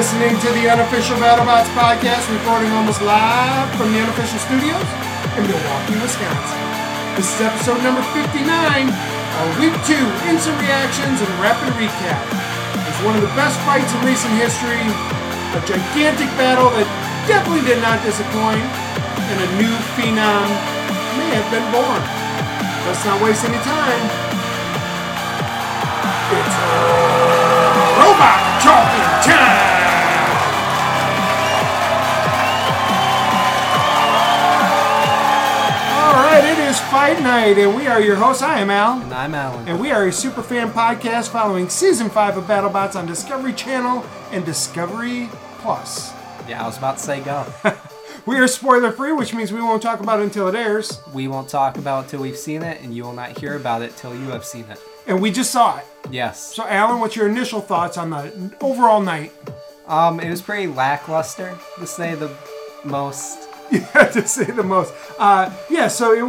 listening to the Unofficial BattleBots Podcast, recording almost live from the Unofficial Studios in Milwaukee, Wisconsin. This is episode number 59, our Week 2 Instant Reactions and Rapid Recap. It's one of the best fights in recent history, a gigantic battle that definitely did not disappoint, and a new phenom may have been born. Let's not waste any time. It's Robot Talking Time! It is Fight Night, and we are your hosts. I am Al. And I'm Alan. And we are a super fan podcast following Season 5 of BattleBots on Discovery Channel and Discovery Plus. Yeah, I was about to say go. We are spoiler-free, which means we won't talk about it until it airs. We won't talk about it till we've seen it, and you will not hear about it till you have seen it. And we just saw it. Yes. So, Alan, what's your initial thoughts on the overall night? It was pretty lackluster, to say the most. Yeah, to say the most. So it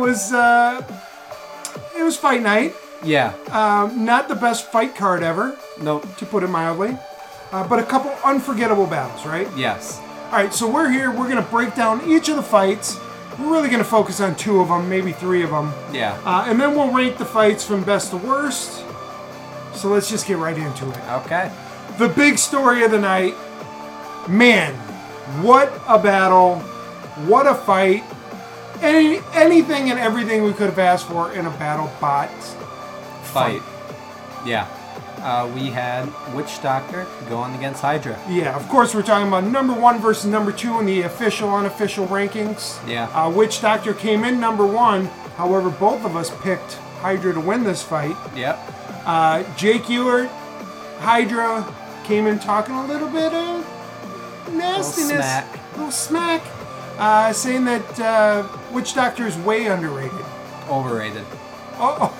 was Fight Night. Yeah. Not the best fight card ever. Nope. To put it mildly. But a couple unforgettable battles, right? Yes. All right, so we're here. We're going to break down each of the fights. We're really going to focus on two of them, maybe three of them. Yeah. And then we'll rank the fights from best to worst. So let's just get right into it. Okay. The big story of the night. Man, what a battle. What a fight. Anything and everything we could have asked for in a BattleBot fight. Yeah. We had Witch Doctor going against Hydra. Yeah, of course we're talking about number one versus number two in the official, unofficial rankings. Yeah. Witch Doctor came in number one. However, both of us picked Hydra to win this fight. Yep. Jake Ewart, Hydra, came in talking a little bit of nastiness. A little smack. Saying that Witch Doctor is way underrated. Overrated. Oh,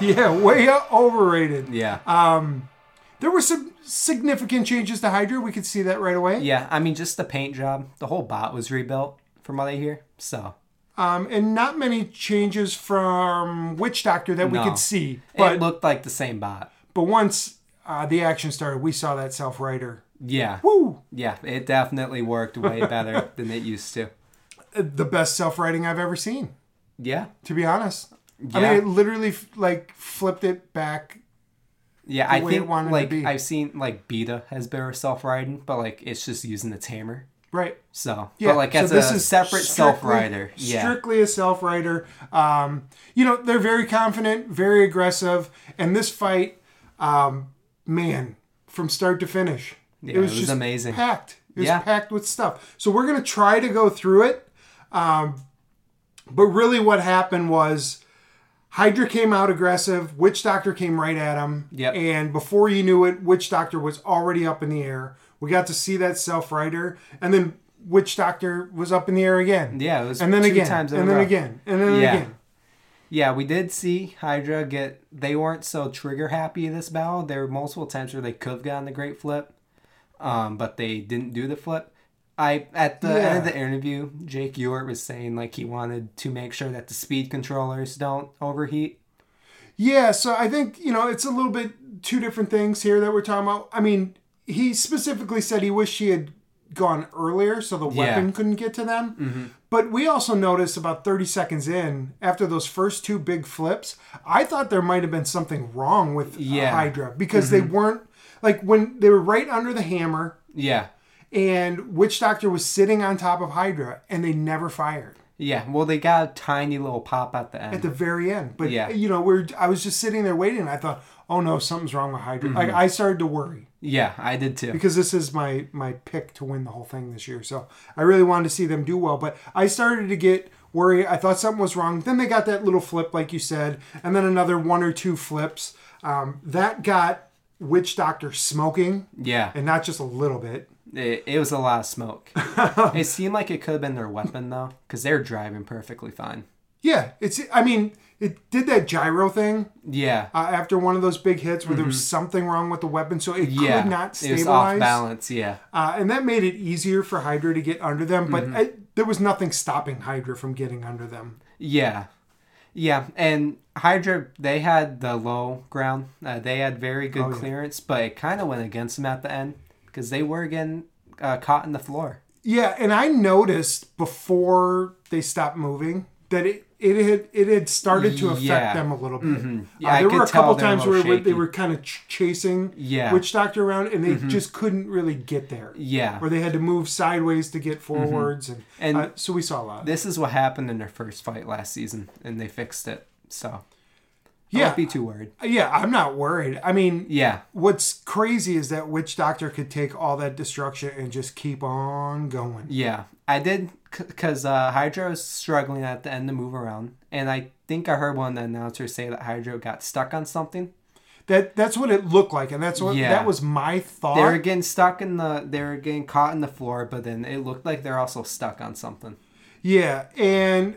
yeah, way overrated. Yeah. There were some significant changes to Hydra. We could see that right away. Yeah, I mean, just the paint job. The whole bot was rebuilt, from what I hear. So. And not many changes from Witch Doctor that we could see. But it looked like the same bot. But once the action started, we saw that self-writer. Yeah. Woo! Yeah, it definitely worked way better than it used to. The best self-writing I've ever seen. Yeah. To be honest. Yeah. I mean, it literally, flipped it back the way it wanted to be. I've seen, Beta has better self-writing, but, it's just using its hammer. Right. So, yeah. But, as a separate self-writer. Yeah. Strictly a self-writer. They're very confident, very aggressive, and this fight, from start to finish. Yeah, it was just amazing. Packed. It was packed with stuff. So we're going to try to go through it. But really what happened was Hydra came out aggressive. Witch Doctor came right at him. Yep. And before you knew it, Witch Doctor was already up in the air. We got to see that self-writer. And then Witch Doctor was up in the air again. Yeah, it was and then two again, times in and a row. Again. And then again. Yeah, we did see Hydra they weren't so trigger happy in this battle. There were multiple times where they could have gotten the great flip. But they didn't do the flip. At the end of the interview, Jake Ewart was saying he wanted to make sure that the speed controllers don't overheat. Yeah, so I think, it's a little bit two different things here that we're talking about. I mean, he specifically said he wished he had gone earlier so the weapon couldn't get to them. Mm-hmm. But we also noticed about 30 seconds in, after those first two big flips, I thought there might have been something wrong with Hydra because they weren't. When they were right under the hammer. Yeah. And Witch Doctor was sitting on top of Hydra, and they never fired. Yeah. Well, they got a tiny little pop at the end. At the very end. But, I was just sitting there waiting, and I thought, oh, no, something's wrong with Hydra. Mm-hmm. I started to worry. Yeah, I did too. Because this is my pick to win the whole thing this year. So I really wanted to see them do well. But I started to get worried. I thought something was wrong. Then they got that little flip, like you said, and then another one or two flips. That got Witch Doctor smoking. Yeah. And not just a little bit. It was a lot of smoke. It seemed like it could have been their weapon, though, because they're driving perfectly fine. Yeah. It did that gyro thing. Yeah. After one of those big hits where there was something wrong with the weapon, so it could not stabilize. It was off balance, yeah. And that made it easier for Hydra to get under them, but there was nothing stopping Hydra from getting under them. Yeah. Yeah, and Hydra, they had the low ground. They had very good clearance, but it kind of went against them at the end. because they were getting caught in the floor. Yeah, and I noticed before they stopped moving that it had started to affect them a little bit. Mm-hmm. Yeah, there were a couple times where they were kind of chasing Witch Doctor around, and they just couldn't really get there. Yeah, or they had to move sideways to get forwards, and so we saw a lot. This is what happened in their first fight last season, and they fixed it. So. Yeah. Don't be too worried. Yeah, I'm not worried. I mean, what's crazy is that Witch Doctor could take all that destruction and just keep on going. Yeah, I did, because Hydra was struggling at the end to move around. And I think I heard one of the announcers say that Hydra got stuck on something. That's what it looked like, and that's what that was my thought. They were getting stuck they were getting caught in the floor, but then it looked like they're also stuck on something. Yeah, and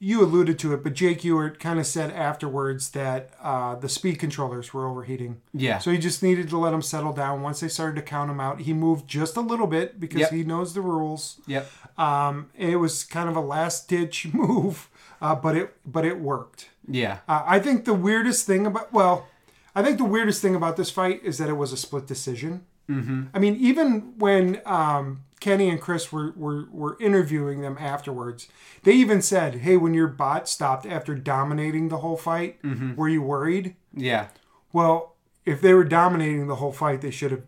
you alluded to it, but Jake Ewart kind of said afterwards that the speed controllers were overheating. Yeah. So he just needed to let them settle down. Once they started to count them out, he moved just a little bit because he knows the rules. Yep. It was kind of a last-ditch move, but it worked. Yeah. I think the weirdest thing about this fight is that it was a split decision. Mm-hmm. I mean, even when Kenny and Chris were interviewing them afterwards, they even said, hey, when your bot stopped after dominating the whole fight, were you worried? Yeah. Well, if they were dominating the whole fight, it should have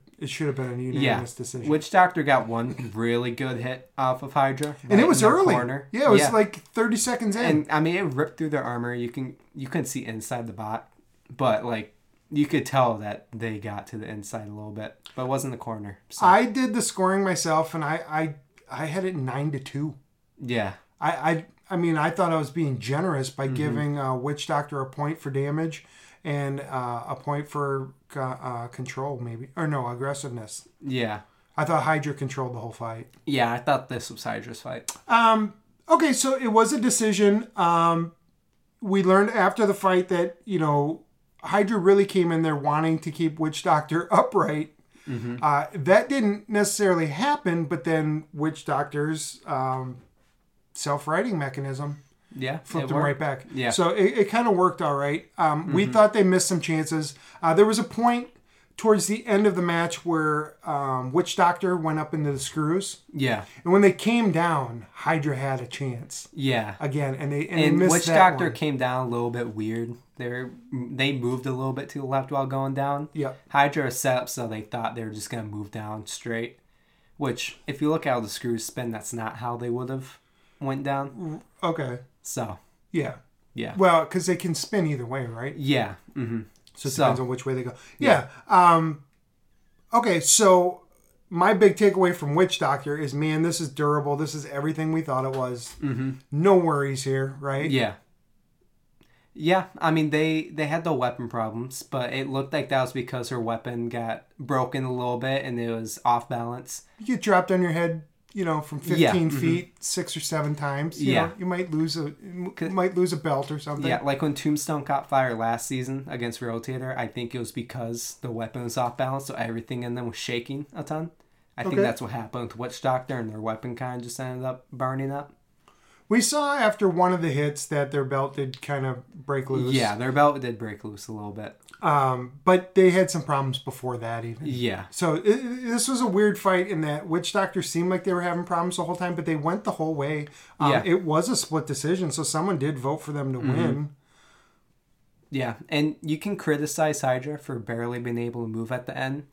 been a unanimous decision. Witch Doctor got one really good hit off of Hydra. Right, and it was early. Corner. Yeah, it was like 30 seconds in. And, I mean, it ripped through their armor. You couldn't see inside the bot, but, like, you could tell that they got to the inside a little bit, but it wasn't the corner. So. I did the scoring myself, and I had it 9-2. Yeah. I mean, I thought I was being generous by giving Witch Doctor a point for damage and a point for control, maybe. Or no, aggressiveness. Yeah. I thought Hydra controlled the whole fight. Yeah, I thought this was Hydra's fight. Okay, so it was a decision. We learned after the fight that, you know, Hydra really came in there wanting to keep Witch Doctor upright. Mm-hmm. That didn't necessarily happen, but then Witch Doctor's self-righting mechanism flipped him right back. Yeah. So it kind of worked all right. We thought they missed some chances. There was a point towards the end of the match where Witch Doctor went up into the screws. Yeah. And when they came down, Hydra had a chance. Yeah. Again, and they missed Witch that Doctor one. Came down a little bit weird. They moved a little bit to the left while going down. Yeah. Hydra is set up so they thought they were just going to move down straight, which if you look at how the screws spin, that's not how they would have went down. Okay. So. Yeah. Yeah. Well, because they can spin either way, right? Yeah. Mm-hmm. So it depends on which way they go. Yeah. Okay, so my big takeaway from Witch Doctor is, man, this is durable. This is everything we thought it was. Mm-hmm. No worries here, right? Yeah. Yeah, I mean, they had the weapon problems, but it looked like that was because her weapon got broken a little bit and it was off balance. You get dropped on your head, you know, from 15 feet 6 or 7 times. You know, you might lose a belt or something. Yeah, like when Tombstone caught fire last season against Rotator, I think it was because the weapon was off balance, so everything in them was shaking a ton. I think that's what happened with Witch Doctor, and their weapon kind of just ended up burning up. We saw after one of the hits that their belt did kind of break loose. Yeah, their belt did break loose a little bit. But they had some problems before that even. Yeah. So this was a weird fight in that Witch Doctor seemed like they were having problems the whole time, but they went the whole way. It was a split decision, so someone did vote for them to win. Yeah, and you can criticize Hydra for barely being able to move at the end,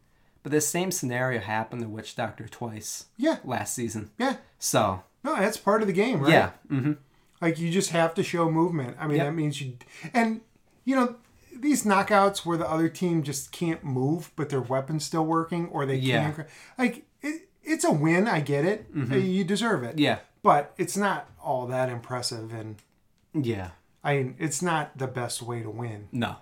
but this same scenario happened to Witch Doctor twice. Yeah. Last season. Yeah. So... No, that's part of the game, right? Yeah. Mm-hmm. Like, you just have to show movement. I mean, that means you... And, you know, these knockouts where the other team just can't move, but their weapon's still working, or they can't... Like, it's a win, I get it. Mm-hmm. You deserve it. Yeah. But it's not all that impressive, and... Yeah. I mean, it's not the best way to win. No.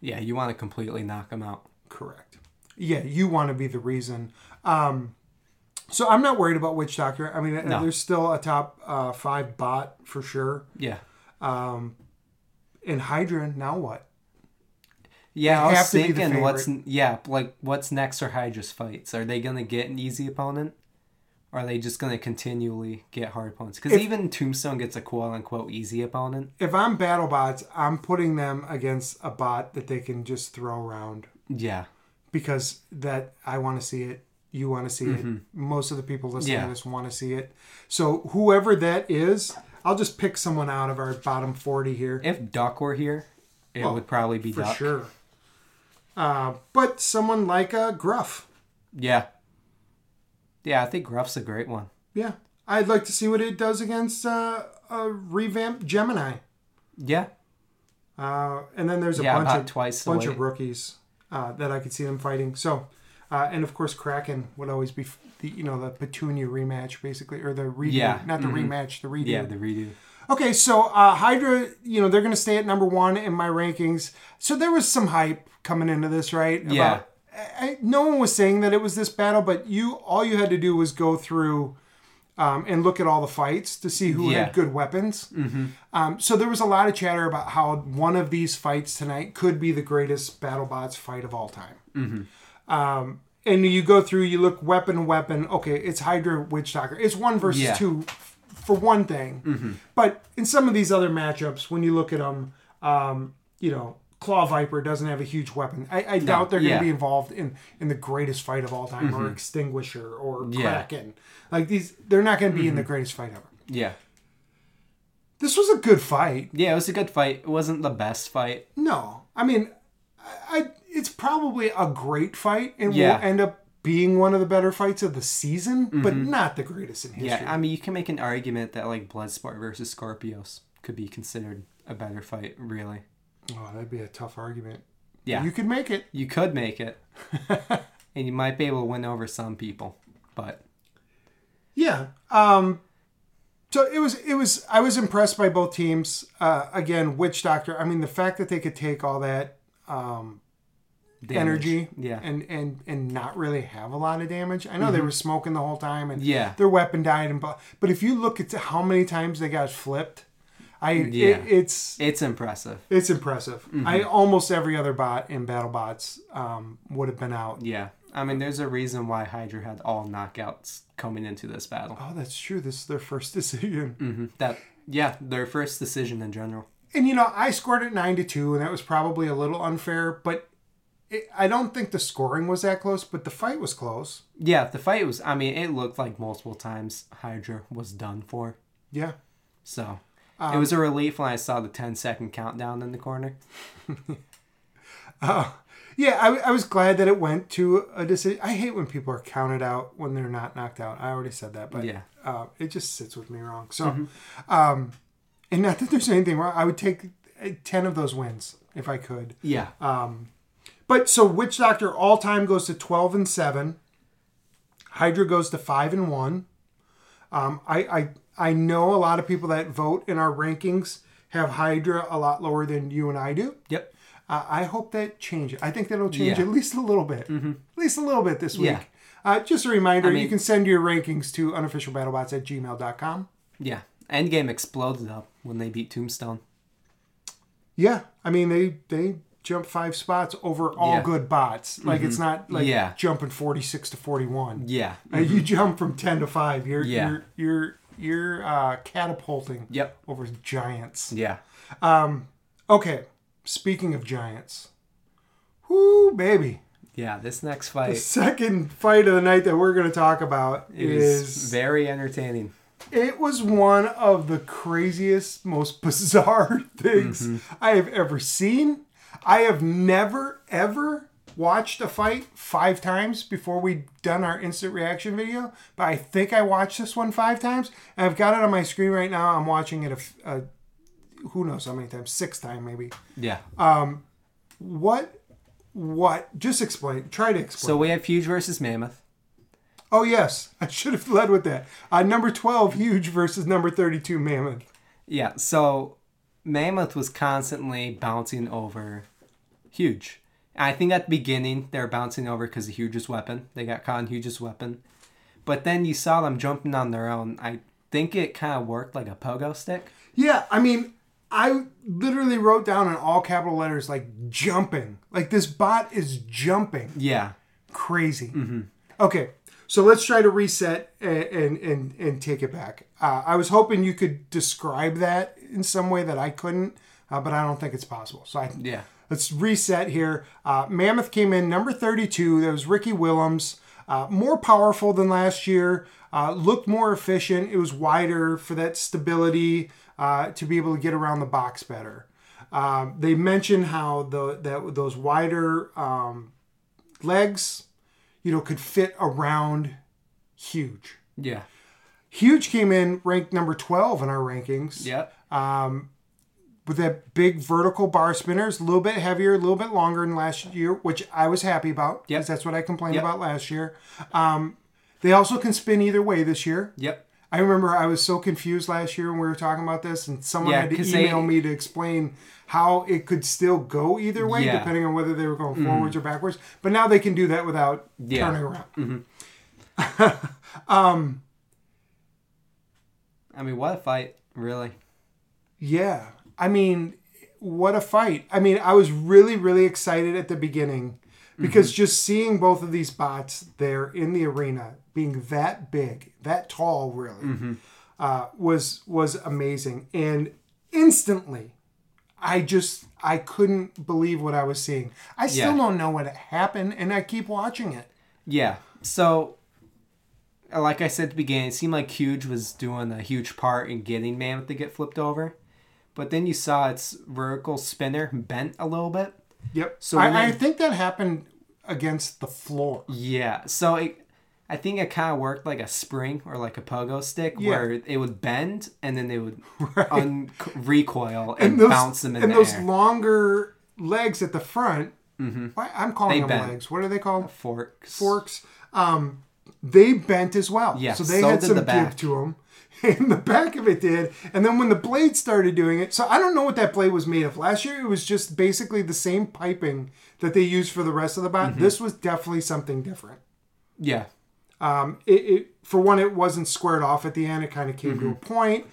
Yeah, you want to completely knock them out. Correct. Yeah, you want to be the reason. So I'm not worried about Witch Doctor. I mean, no. There's still a top 5 bot for sure. Yeah. And Hydra, now what? Yeah, I was thinking, what's next for Hydra's fights? Are they going to get an easy opponent? Or are they just going to continually get hard opponents? Because even Tombstone gets a quote-unquote easy opponent. If I'm BattleBots, I'm putting them against a bot that they can just throw around. Yeah. because that I want to see it. You want to see mm-hmm. it. Most of the people listening to this want to see it. So whoever that is, I'll just pick someone out of our bottom 40 here. If Duck were here, it would probably be Duck. For sure. But someone like Gruff. Yeah. Yeah, I think Gruff's a great one. Yeah. I'd like to see what it does against a revamped Gemini. Yeah. And then there's a bunch of rookies that I could see them fighting. So, and of course, Kraken would always be the Petunia rematch, basically, or the redo. Yeah. Not the mm-hmm. rematch, the redo. Yeah, the redo. Okay, so Hydra, they're going to stay at number one in my rankings. So there was some hype coming into this, right? Yeah. No one was saying that it was this battle, but all you had to do was go through and look at all the fights to see who had good weapons. Mm-hmm. So there was a lot of chatter about how one of these fights tonight could be the greatest BattleBots fight of all time. Mm-hmm. And you go through, you look weapon. Okay, it's Hydra, Witch Doctor. It's 1 versus 2 for one thing. Mm-hmm. But in some of these other matchups, when you look at them, Claw Viper doesn't have a huge weapon. I doubt they're going to be involved in the greatest fight of all time, mm-hmm. or Extinguisher or Kraken. Like these, they're not going to be mm-hmm. in the greatest fight ever. Yeah. This was a good fight. Yeah, it was a good fight. It wasn't the best fight. No. I mean, it's probably a great fight and will end up being one of the better fights of the season, mm-hmm. but not the greatest in history. Yeah, I mean, you can make an argument that like Bloodsport versus Scorpios could be considered a better fight, really. Oh, that'd be a tough argument. Yeah. You could make it. You could make it. And you might be able to win over some people, but... Yeah. So it was. I was impressed by both teams. Again, Witch Doctor. I mean, the fact that they could take all that energy and not really have a lot of damage. I know mm-hmm. they were smoking the whole time and their weapon died. But if you look at how many times they got flipped... It's impressive. It's impressive. Mm-hmm. Almost every other bot in BattleBots would have been out. Yeah. I mean, there's a reason why Hydra had all knockouts coming into this battle. Oh, that's true. This is their first decision. Mm-hmm. Their first decision in general. And, I scored it 9-2, and that was probably a little unfair, but I don't think the scoring was that close, but the fight was close. Yeah, the fight was... I mean, it looked like multiple times Hydra was done for. Yeah. So... it was a relief when I saw the 10-second countdown in the corner. I was glad that it went to a decision. I hate when people are counted out when they're not knocked out. I already said that, but it just sits with me wrong. So, mm-hmm. And not that there's anything wrong. I would take 10 of those wins if I could. Yeah. But so Witch Doctor all time goes to 12-7. Hydra goes to 5-1. I know a lot of people that vote in our rankings have Hydra a lot lower than you and I do. Yep. I hope that changes. I think that'll change at least a little bit. Mm-hmm. At least a little bit this week. Yeah. Just a reminder, you can send your rankings to unofficialbattlebots@gmail.com. Yeah. Endgame exploded up when they beat Tombstone. Yeah. I mean, they jumped 5 spots over all good bots. Like, mm-hmm. it's not like jumping 46-41. Yeah. Mm-hmm. You jump from 10-5. You're catapulting over giants. Yeah. Okay. Speaking of giants. Whoo, baby. Yeah, this next fight. The second fight of the night that we're going to talk about is very entertaining. It was one of the craziest, most bizarre things mm-hmm. I have ever seen. I have never, ever watched a fight 5 times before we'd done our instant reaction video, but I think I watched this one 5 times, and I've got it on my screen right now. I'm watching it a who knows how many times, 6th time maybe. Yeah. What? Just explain. Try to explain. So we have Huge versus Mammoth. Oh, yes. I should have led with that. Number 12, Huge versus number 32, Mammoth. Yeah, so Mammoth was constantly bouncing over Huge. I think at the beginning, they were bouncing over because of Huge's weapon. They got caught in Huge's weapon. But then you saw them jumping on their own. I think it kind of worked like a pogo stick. Yeah, I mean, I literally wrote down in all capital letters, like, jumping. Like, this bot is jumping. Yeah. Crazy. Mm-hmm. Okay, so let's try to reset and take it back. I was hoping you could describe that in some way that I couldn't. but I don't think it's possible. So let's reset here. Mammoth came in number 32. That was Ricky Willems. More powerful than last year. Looked more efficient. It was wider for that stability to be able to get around the box better. They mentioned how those wider legs, could fit around Huge. Yeah. Huge came in ranked number 12 in our rankings. Yep. With that big vertical bar spinners, a little bit heavier, a little bit longer than last year, which I was happy about because that's what I complained about last year. They also can spin either way this year. Yep. I remember I was so confused last year when we were talking about this, and someone had to email me to explain how it could still go either way, depending on whether they were going forwards or backwards. But now they can do that without turning around. Mm-hmm. What a fight, really. Yeah. What a fight. I was really, really excited at the beginning because just seeing both of these bots there in the arena being that big, that tall, really, was amazing. And instantly, I couldn't believe what I was seeing. I still don't know what happened, and I keep watching it. Yeah. So, like I said at the beginning, it seemed like Huge was doing a huge part in getting Mammoth to get flipped over. But then you saw its vertical spinner bent a little bit. Yep. So I think that happened against the floor. Yeah. So I think it kind of worked like a spring or like a pogo stick where it would bend and then they would recoil and bounce them in the air. And those longer legs at the front, I'm calling them legs. What are they called? Forks. Forks. They bent as well. Yeah. So they had some give to them. And the back of it did. And then when the blade started doing it, so I don't know what that blade was made of. Last year, it was just basically the same piping that they used for the rest of the bot. Mm-hmm. This was definitely something different. Yeah. For one, it wasn't squared off at the end. It kind of came to a point.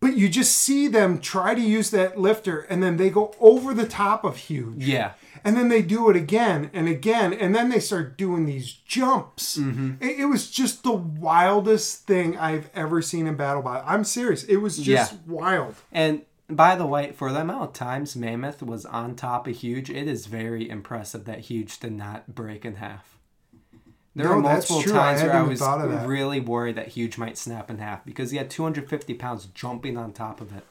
But you just see them try to use that lifter, and then they go over the top of Huge. Yeah. And then they do it again and again, and then they start doing these jumps. Mm-hmm. It was just the wildest thing I've ever seen in BattleBots. I'm serious. It was just wild. And by the way, for the amount of times Mammoth was on top of Huge, it is very impressive that Huge did not break in half. There were multiple times where I was really worried that Huge might snap in half because he had 250 pounds jumping on top of it.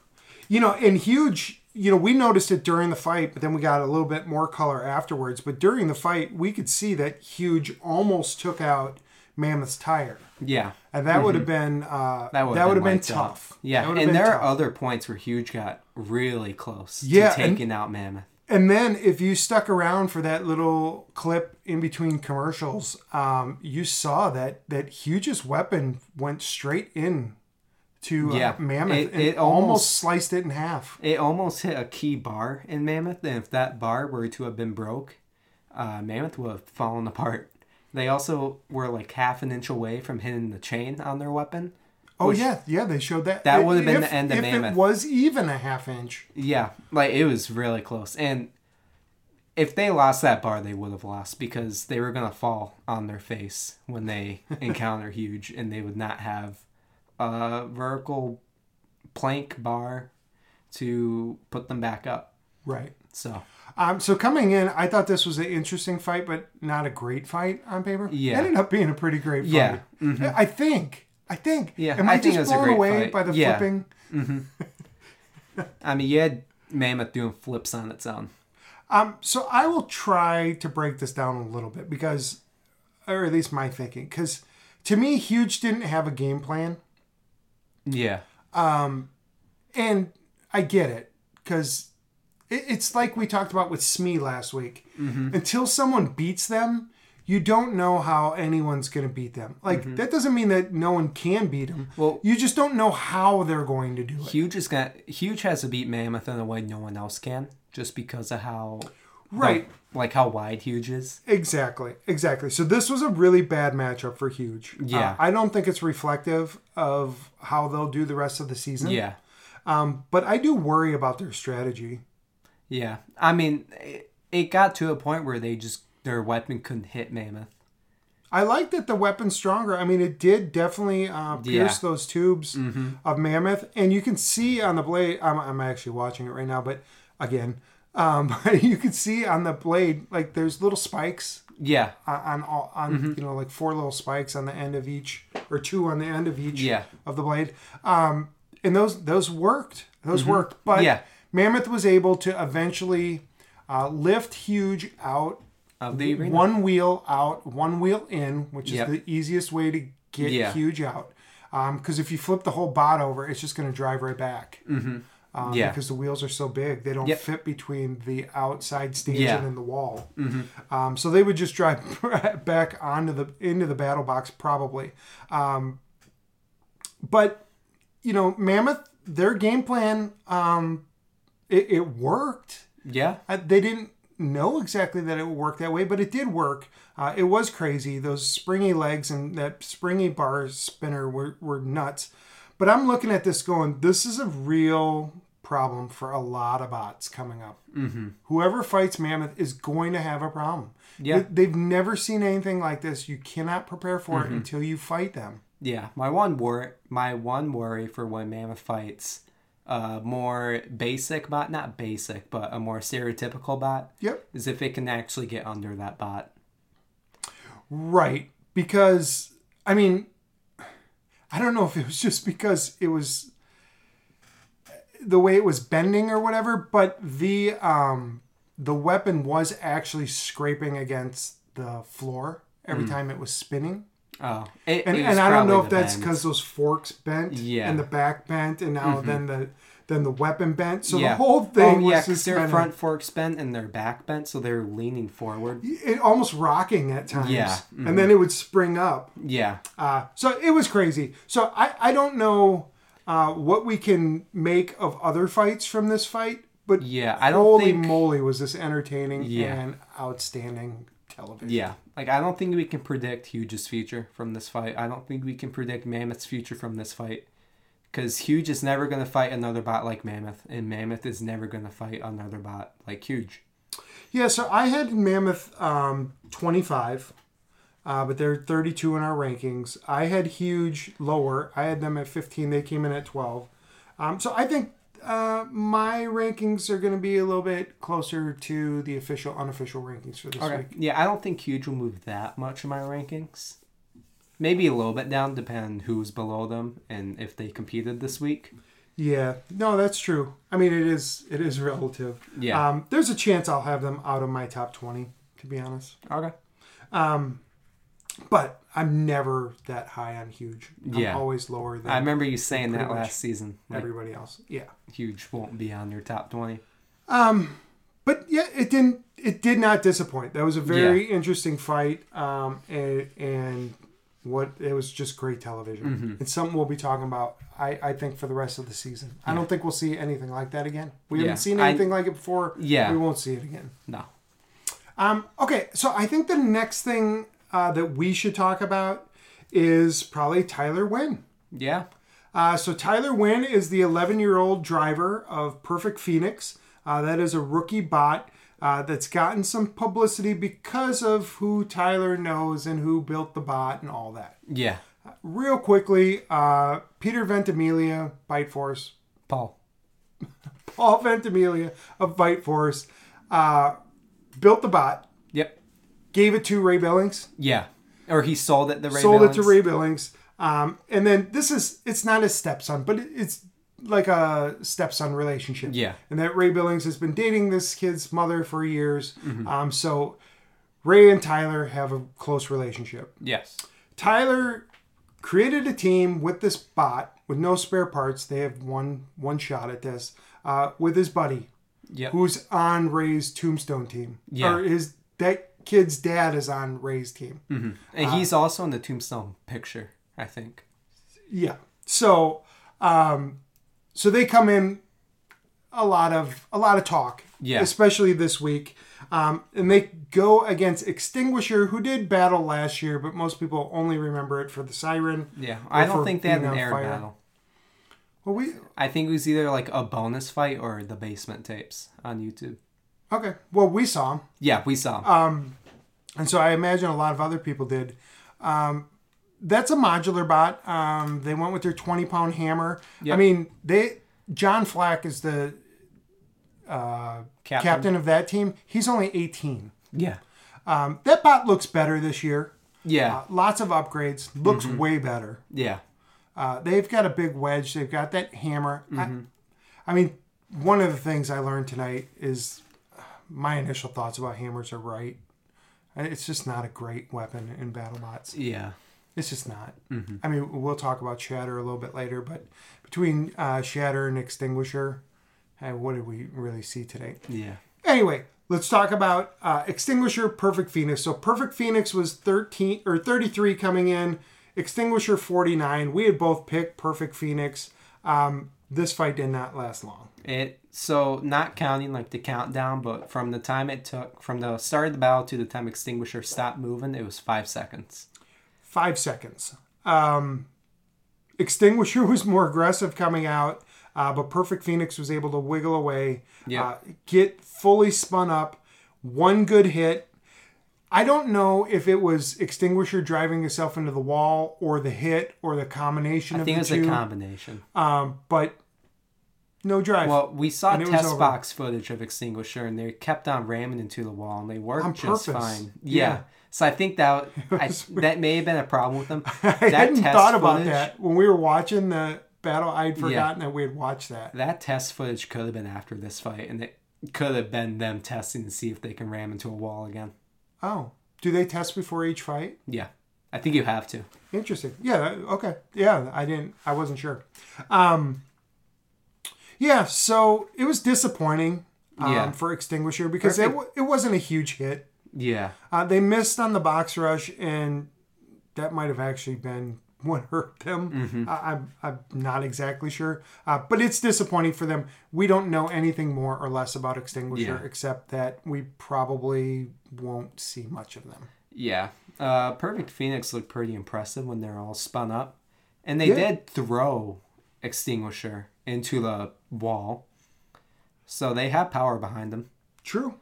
And Huge, we noticed it during the fight, but then we got a little bit more color afterwards. But during the fight, we could see that Huge almost took out Mammoth's tire. Yeah. And that would have been that would have been tough. Yeah, and there are other points where Huge got really close to taking out Mammoth. And then if you stuck around for that little clip in between commercials, you saw that Huge's weapon went straight in to Mammoth. It almost sliced it in half. It almost hit a key bar in Mammoth. And if that bar were to have been broke, Mammoth would have fallen apart. They also were like half an inch away from hitting the chain on their weapon. Oh, yeah, they showed that. That would have been the end of Mammoth. If it was even a half inch. Yeah, it was really close. And if they lost that bar, they would have lost because they were going to fall on their face when they encounter Huge, and they would not have a vertical plank bar to put them back up. Right. So coming in, I thought this was an interesting fight, but not a great fight on paper. Yeah. It ended up being a pretty great fight. Yeah. Mm-hmm. I think. Yeah, I think it was a great fight. By the flipping? Mm-hmm. You had Mammoth doing flips on its own. So I will try to break this down a little bit because, or at least my thinking, because to me, Huge didn't have a game plan. Yeah. And I get it because it's like we talked about with Smee last week. Mm-hmm. Until someone beats them, you don't know how anyone's going to beat them. That doesn't mean that no one can beat them. Well, you just don't know how they're going to do it. Huge has to beat Mammoth in a way no one else can, just because of how how wide Huge is. Exactly. So this was a really bad matchup for Huge. Yeah. I don't think it's reflective of how they'll do the rest of the season. Yeah. But I do worry about their strategy. Yeah. It got to a point where their weapon couldn't hit Mammoth. I like that the weapon's stronger. I mean, it did definitely pierce those tubes of Mammoth. And you can see on the blade, I'm actually watching it right now, but again, you can see on the blade, like there's little spikes. Yeah. On you know, like four little spikes on the end of each, or two on the end of each of the blade. And those worked. Those worked. But Mammoth was able to eventually lift Huge out. One wheel in, which is the easiest way to get Huge out. Because if you flip the whole bot over, it's just going to drive right back. Because the wheels are so big, they don't fit between the outside station and the wall. So they would just drive back into the battle box probably. But you know, Mammoth, their game plan, it worked. Yeah, they didn't know exactly that it would work that way, but it did work. It was crazy. Those springy legs and that springy bar spinner were nuts. But I'm looking at this going, this is a real problem for a lot of bots coming up. Whoever fights Mammoth is going to have a problem. They've never seen anything like this. You cannot prepare for it until you fight them. My one worry for when Mammoth fights a more stereotypical bot is if it can actually get under that bot. Right. Because, I mean, I don't know if it was just because it was the way it was bending or whatever, but the weapon was actually scraping against the floor every time it was spinning. Oh, and I don't know if that's because those forks bent and the back bent, and now then the weapon bent. So the whole thing was just their front forks bent and their back bent, so they're leaning forward. It almost rocking at times. And then it would spring up. So it was crazy. So I don't know what we can make of other fights from this fight, but holy moly, was this entertaining and outstanding television. Like, I don't think we can predict Huge's future from this fight. I don't think we can predict Mammoth's future from this fight. Because Huge is never going to fight another bot like Mammoth. And Mammoth is never going to fight another bot like Huge. Yeah, so I had Mammoth 25. But they're 32 in our rankings. I had Huge lower. I had them at 15. They came in at 12. So I think my rankings are going to be a little bit closer to the official, unofficial rankings for this week. Yeah, I don't think Huge will move that much in my rankings. Maybe a little bit down, depending who's below them and if they competed this week. Yeah, no, that's true. I mean, it is relative. Yeah. There's a chance I'll have them out of my top 20, to be honest. Okay. But I'm never that high on Huge. I'm always lower than... I remember you saying that last season. Like, everybody else. Yeah. Huge won't be on your top 20. But yeah, it did not disappoint. That was a very interesting fight. It was just great television. It's something we'll be talking about, I think, for the rest of the season. I don't think we'll see anything like that again. We haven't seen anything like it before. We won't see it again. No. Okay, so I think the next thing... that we should talk about is probably Tyler Wynn. Yeah. So Tyler Wynn is the 11-year-old driver of Perfect Phoenix. That is a rookie bot that's gotten some publicity because of who Tyler knows and who built the bot and all that. Yeah. Real quickly, Peter Ventimiglia, ByteForce. Paul Ventimiglia of ByteForce built the bot. Gave it to Ray Billings. Or he sold it to Ray Billings. And then it's not his stepson, but it's like a stepson relationship. And that Ray Billings has been dating this kid's mother for years. So Ray and Tyler have a close relationship. Tyler created a team with this bot with no spare parts. They have one shot at this with his buddy, who's on Ray's Tombstone team. Or that kid's dad is on Ray's team. And he's also in the Tombstone picture, I think. So so they come in a lot of talk, especially this week. And they go against Extinguisher, who did battle last year, but most people only remember it for the siren. I don't think they had an air battle. Well, I think it was either like a bonus fight or the basement tapes on YouTube. Okay. Well, we saw him. And so I imagine a lot of other people did. That's a modular bot. They went with their 20-pound hammer. Yep. I mean, John Flack is the captain of that team. He's only 18. Yeah. That bot looks better this year. Yeah. Lots of upgrades. Looks way better. Yeah. They've got a big wedge. They've got that hammer. Mm-hmm. I mean, one of the things I learned tonight is my initial thoughts about hammers are right. It's just not a great weapon in BattleBots. Yeah. It's just not. Mm-hmm. I mean, we'll talk about Shatter a little bit later, but between Shatter and Extinguisher, what did we really see today? Yeah. Anyway, let's talk about Extinguisher, Perfect Phoenix. So Perfect Phoenix was 13 or 33 coming in, Extinguisher 49. We had both picked Perfect Phoenix. This fight did not last long. So not counting like the countdown, but from the time it took, from the start of the battle to the time Extinguisher stopped moving, it was 5 seconds. 5 seconds. Extinguisher was more aggressive coming out, but Perfect Phoenix was able to wiggle away, get fully spun up, one good hit. I don't know if it was Extinguisher driving itself into the wall or the hit or the combination of the two. I think it was a combination. But no drive. Well, we saw test box footage of Extinguisher, and they kept on ramming into the wall, and they worked just fine. Yeah. So I think that may have been a problem with them. I hadn't thought about that. When we were watching the battle, I'd forgotten that we had watched that. That test footage could have been after this fight, and it could have been them testing to see if they can ram into a wall again. Oh. Do they test before each fight? Yeah. I think you have to. Interesting. Yeah. Okay. Yeah. I wasn't sure. Yeah. So it was disappointing for Extinguisher because it wasn't a huge hit. Yeah. They missed on the box rush, and that might have actually been what hurt them. Mm-hmm. I'm not exactly sure. But it's disappointing for them. We don't know anything more or less about Extinguisher except that we probably won't see much of them. Yeah. Perfect Phoenix looked pretty impressive when they're all spun up. And they did throw Extinguisher into the wall. So they have power behind them. True.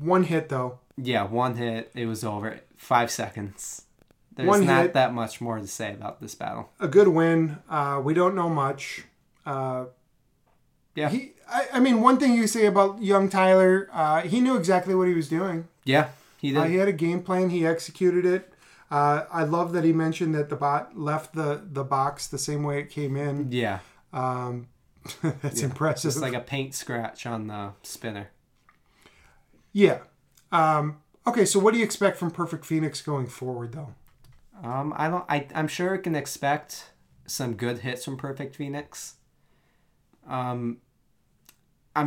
One hit, though. Yeah, one hit. It was over. 5 seconds. There's not that much more to say about this battle. A good win. We don't know much. Yeah. One thing you say about young Tyler, he knew exactly what he was doing. Yeah, he did. He had a game plan. He executed it. I love that he mentioned that the bot left the box the same way it came in. Yeah. That's impressive. It's like a paint scratch on the spinner. Yeah. Okay, so what do you expect from Perfect Phoenix going forward, though? I'm sure I can expect some good hits from Perfect Phoenix. I'm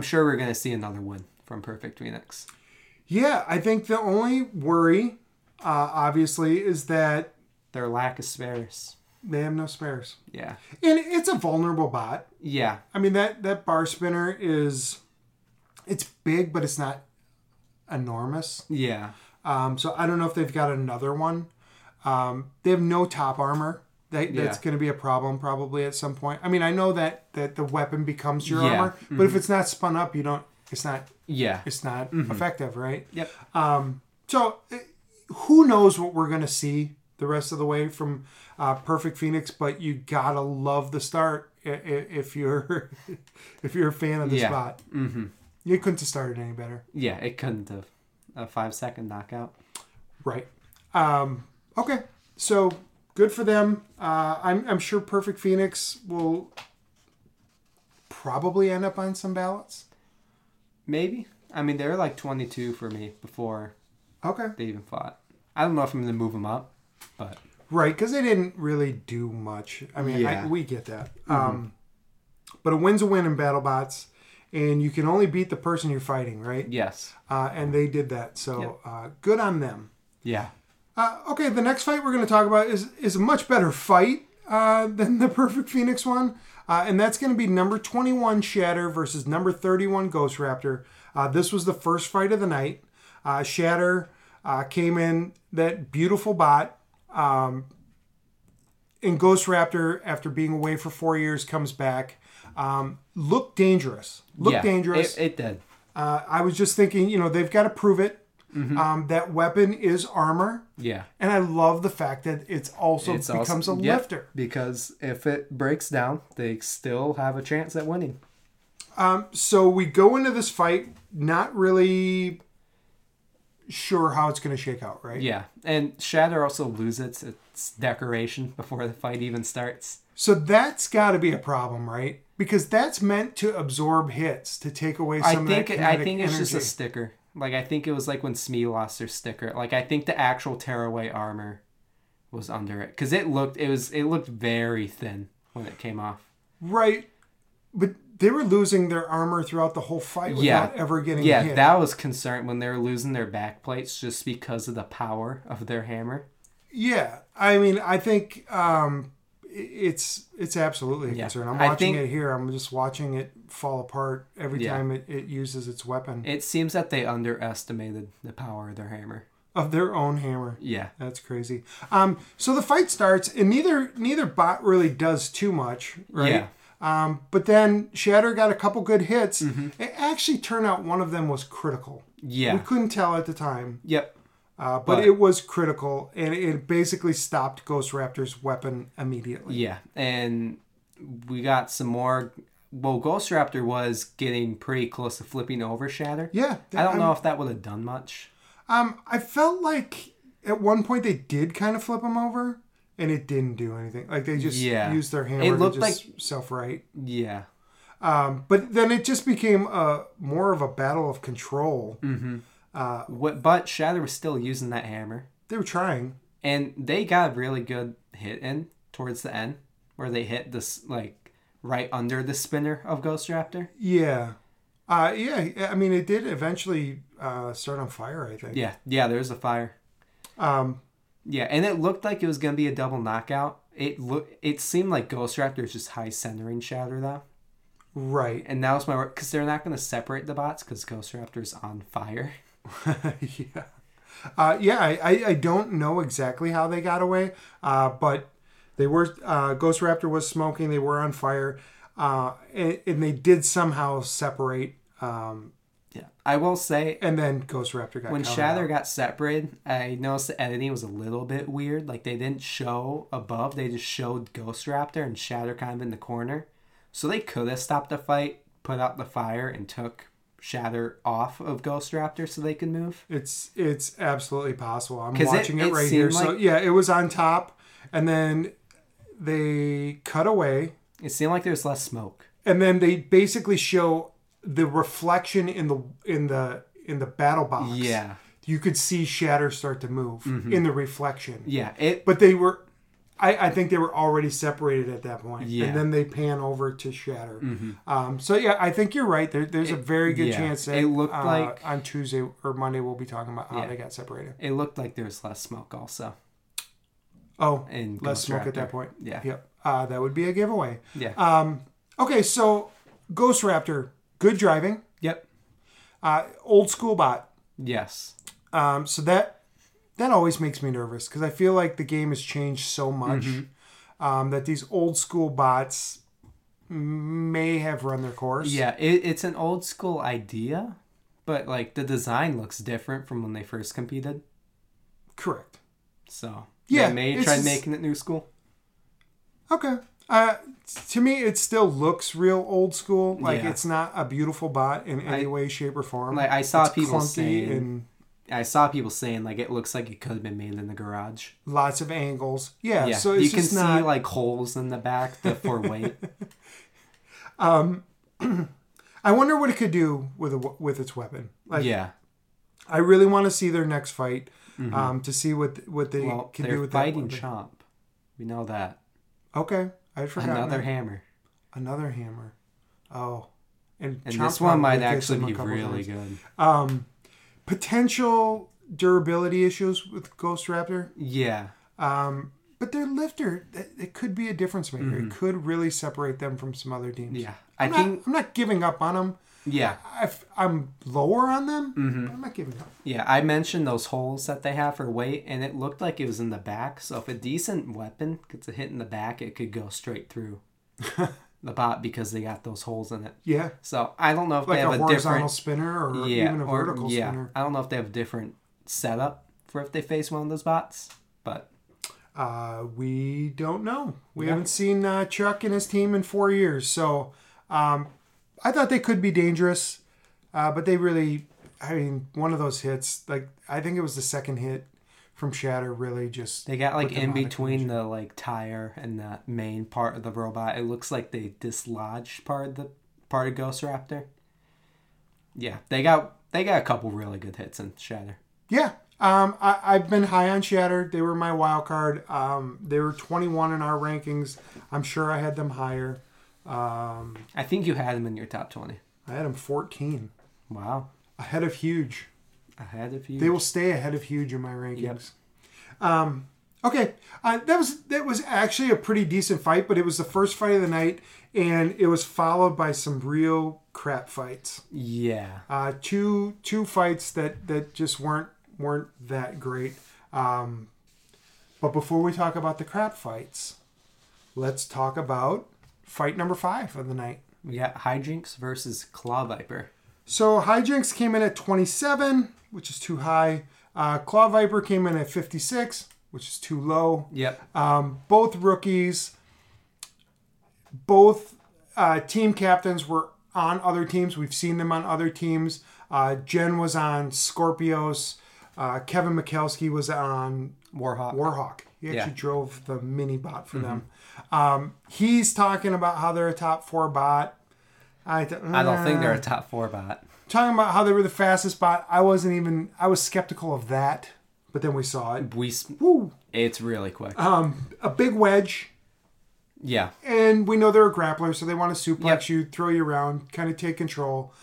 sure we're going to see another win from Perfect Phoenix. Yeah, I think the only worry, obviously, is that... their lack of spares. They have no spares. Yeah. And it's a vulnerable bot. Yeah. I mean, that bar spinner is... it's big, but it's not... enormous. Yeah. So I don't know if they've got another one. They have no top armor. That's going to be a problem probably at some point. I mean, I know that the weapon becomes your armor, but if it's not spun up, it's not effective, right? Yep. So who knows what we're going to see the rest of the way from Perfect Phoenix, but you got to love the start if you're a fan of the spot. Mm-hmm. You couldn't have started any better. Yeah, it couldn't have. A 5-second knockout. Right. Okay. So, good for them. I'm sure Perfect Phoenix will probably end up on some ballots. Maybe. I mean, they were like 22 for me before they even fought. I don't know if I'm going to move them up, but... right, because they didn't really do much. I mean, we get that. Mm-hmm. But a win's a win in BattleBots. And you can only beat the person you're fighting, right? Yes. And they did that. So good on them. Yeah. Okay, the next fight we're going to talk about is a much better fight than the Perfect Phoenix one. And that's going to be number 21 Shatter versus number 31 Ghost Raptor. This was the first fight of the night. Shatter came in, that beautiful bot. And Ghost Raptor, after being away for 4 years, comes back. Looked dangerous. It did. I was just thinking, you know, they've got to prove it. Mm-hmm. That weapon is armor. Yeah. And I love the fact that it becomes a lifter. Because if it breaks down, they still have a chance at winning. So we go into this fight not really sure how it's going to shake out, right? Yeah. And Shatter also loses its decoration before the fight even starts. So that's got to be a problem, right? Because that's meant to absorb hits, to take away some of that kinetic energy. Just a sticker. Like, I think it was like when Smee lost her sticker. Like, I think the actual tearaway armor was under it. Because it looked very thin when it came off. Right. But they were losing their armor throughout the whole fight without ever getting hit. Yeah, that was concerning when they were losing their back plates just because of the power of their hammer. Yeah. I mean, I think it's absolutely a concern. I'm watching it here. I'm just watching it fall apart every time it uses its weapon. It seems that they underestimated the power of their hammer. Of their own hammer. Yeah. That's crazy. So the fight starts, and neither bot really does too much, right? Yeah. But then Shatter got a couple good hits. Mm-hmm. It actually turned out one of them was critical. Yeah. We couldn't tell at the time. Yep. But it was critical, and it basically stopped Ghost Raptor's weapon immediately. Yeah, and we got some more. Well, Ghost Raptor was getting pretty close to flipping over Shatter. Yeah. I don't know if that would have done much. I felt like at one point they did kind of flip him over, and it didn't do anything. Like, they just used their hammer to just self-right. Yeah. But then it just became more of a battle of control. Mm-hmm. But Shatter was still using that hammer. They were trying. And they got a really good hit in towards the end where they hit this, like, right under the spinner of Ghost Raptor. Yeah. I mean, it did eventually start on fire, I think. Yeah. Yeah, there was a fire. Yeah, and it looked like it was going to be a double knockout. It seemed like Ghost Raptor was just high-centering Shatter, though. Right. And that was my work. Because they're not going to separate the bots because Ghost Raptor's on fire. Yeah. I don't know exactly how they got away, but they were Ghost Raptor was smoking. They were on fire, and they did somehow separate. Yeah, I will say. And then Ghost Raptor got when Shatter got separated. I noticed the editing was a little bit weird. Like, they didn't show above; they just showed Ghost Raptor and Shatter kind of in the corner. So they could have stopped the fight, put out the fire, and took Shatter off of Ghost Raptor so they could move. It's absolutely possible. I'm watching it right here. Like, so yeah, it was on top, and then they cut away. It seemed like there's less smoke. And then they basically show the reflection in the battle box. Yeah, you could see Shatter start to move in the reflection. Yeah, but they were. I think they were already separated at that point. Yeah. And then they pan over to Shatter. Mm-hmm. So, yeah, I think you're right. There's a very good chance that it looked like on Tuesday or Monday we'll be talking about how they got separated. It looked like there was less smoke also. Oh, and less smoke at that point. Yeah. Yep. That would be a giveaway. Yeah. Okay, so Ghost Raptor, good driving. Yep. Old school bot. Yes. So that always makes me nervous because I feel like the game has changed so much that these old school bots may have run their course. Yeah, it's an old school idea, but like the design looks different from when they first competed. Correct. So they may try making it new school. Okay. To me, it still looks real old school. Like it's not a beautiful bot in any way, shape, or form. Like I saw people saying like it looks like it could have been made in the garage. Lots of angles. Yeah, yeah. So it's you can just see like holes in the back for weight. I wonder what it could do with its weapon. Like, yeah, I really want to see their next fight to see what they can do with that weapon. They're fighting Chomp. We know that. Okay, I forgot. Another hammer. Oh, and this one might actually be really good. Potential durability issues with Ghost Raptor. Yeah. But their lifter, it could be a difference maker. Mm-hmm. It could really separate them from some other teams. Yeah. I'm not giving up on them. Yeah. I'm lower on them, but I'm not giving up. Yeah. I mentioned those holes that they have for weight, and it looked like it was in the back. So if a decent weapon gets a hit in the back, it could go straight through. the bot because they got those holes in it. Yeah. So I don't know if like they have a horizontal different spinner or even a vertical spinner. I don't know if they have a different setup for if they face one of those bots, but we don't know. We haven't seen Chuck and his team in 4 years, so I thought they could be dangerous, but they really, I mean, one of those hits, like I think it was the second hit from Shatter, really just they got like in between the like tire and the main part of the robot. It looks like they dislodged part of Ghost Raptor. Yeah, they got a couple really good hits in Shatter. Yeah. I've been high on Shatter. They were my wild card. They were 21 in our rankings. I'm sure I had them higher. I think you had them in your top 20. I had them 14. Wow. Ahead of Huge. They will stay ahead of Huge in my rankings. Yep. Okay. That was actually a pretty decent fight, but it was the first fight of the night, and it was followed by some real crap fights. Yeah. Two fights that just weren't that great. But before we talk about the crap fights, let's talk about fight number 5 of the night. We got Hijinx versus Claw Viper. So Hijinx came in at 27, which is too high. Claw Viper came in at 56, which is too low. Yep. Both rookies, both team captains were on other teams. We've seen them on other teams. Jen was on Scorpios. Kevin Mikelski was on Warhawk. He actually drove the mini bot for them. He's talking about how they're a top 4 bot. I don't think they're a top 4 bot. Talking about how they were the fastest bot. I was skeptical of that, but then we saw it. It's really quick. A big wedge. Yeah. And we know they're a grappler, so they want to suplex you, throw you around, kind of take control,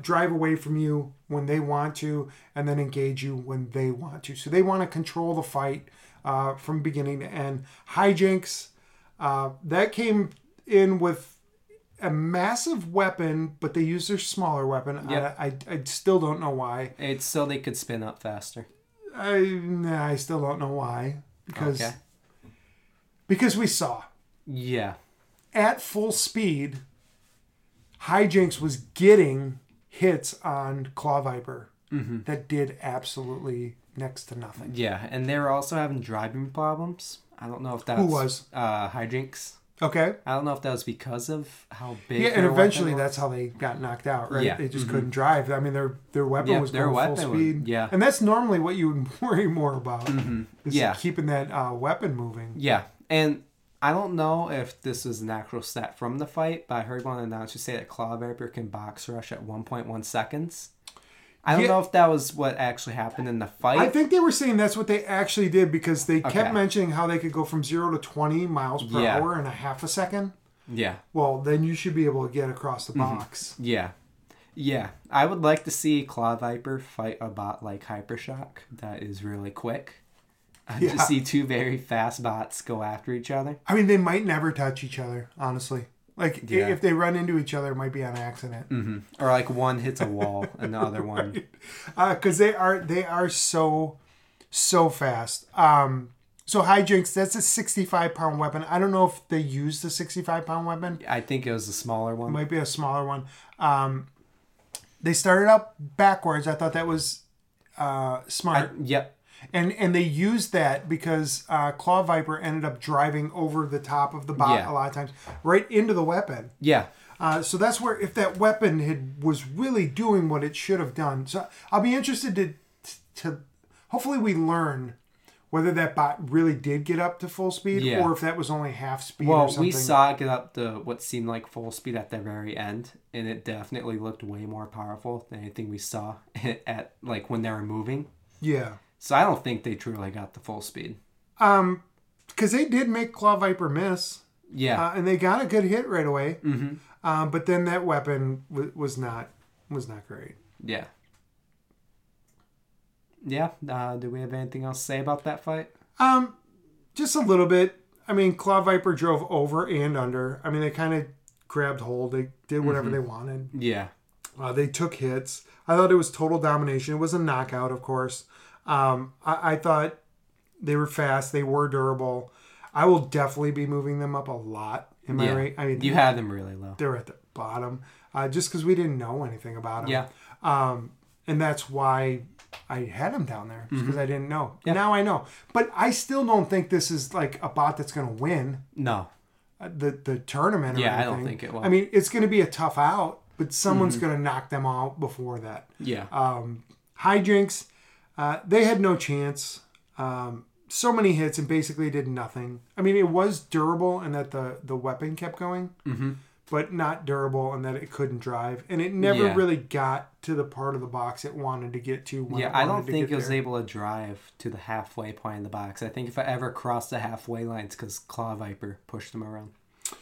drive away from you when they want to, and then engage you when they want to. So they want to control the fight from beginning to end. Hijinx, that came in with a massive weapon, but they used their smaller weapon. Yep. I still don't know why. It's so they could spin up faster. I still don't know why. Because we saw. Yeah. At full speed, Hijinx was getting hits on Claw Viper that did absolutely next to nothing. Yeah, and they were also having driving problems. I don't know if that's... Who was? Hijinx. Okay. I don't know if that was because of how big... Yeah, and eventually that's how they got knocked out, right? Yeah. They just couldn't drive. I mean, their weapon was going full speed. And that's normally what you would worry more about. Is keeping that weapon moving. Yeah, and... I don't know if this was an actual stat from the fight, but I heard one announcer say that Claw Viper can box rush at 1.1 seconds. I don't know if that was what actually happened in the fight. I think they were saying that's what they actually did because they kept mentioning how they could go from 0 to 20 miles per hour in a half a second. Yeah. Well, then you should be able to get across the box. Yeah. Yeah. I would like to see Claw Viper fight a bot like Hypershock that is really quick. To see two very fast bots go after each other. I mean, they might never touch each other, honestly. Like, if they run into each other, it might be on accident. Or, like, one hits a wall and the other one... Because they are so, so fast. So, Hijinx, that's a 65-pound weapon. I don't know if they used the 65-pound weapon. I think it was a smaller one. It might be a smaller one. They started out backwards. I thought that was smart. And they used that because Claw Viper ended up driving over the top of the bot a lot of times, right into the weapon. Yeah. So that's where, if that weapon was really doing what it should have done. So I'll be interested to hopefully we learn whether that bot really did get up to full speed or if that was only half speed or something. Well, we saw it get up to what seemed like full speed at the very end, and it definitely looked way more powerful than anything we saw at like when they were moving. Yeah. So I don't think they truly got the full speed. Because they did make Claw Viper miss. Yeah. And they got a good hit right away. But then that weapon was not great. Yeah. Yeah. Do we have anything else to say about that fight? Just a little bit. I mean, Claw Viper drove over and under. I mean, they kind of grabbed hold. They did whatever they wanted. Yeah. They took hits. I thought it was total domination. It was a knockout, of course. I thought they were fast. They were durable. I will definitely be moving them up a lot Am I right? I mean, you had them really low. They were at the bottom, just because we didn't know anything about them. Yeah. And that's why I had them down there, because I didn't know. Yeah. Now I know. But I still don't think this is like a bot that's going to win. No. The tournament or anything. I don't think it will. I mean, it's going to be a tough out, but someone's going to knock them out before that. Yeah. Hijinx, they had no chance. So many hits and basically did nothing. I mean, it was durable in that the weapon kept going, but not durable in that it couldn't drive. And it never really got to the part of the box it wanted to get to. When I don't think it was able to drive to the halfway point in the box. I think if I ever crossed the halfway line, it's because Claw Viper pushed them around.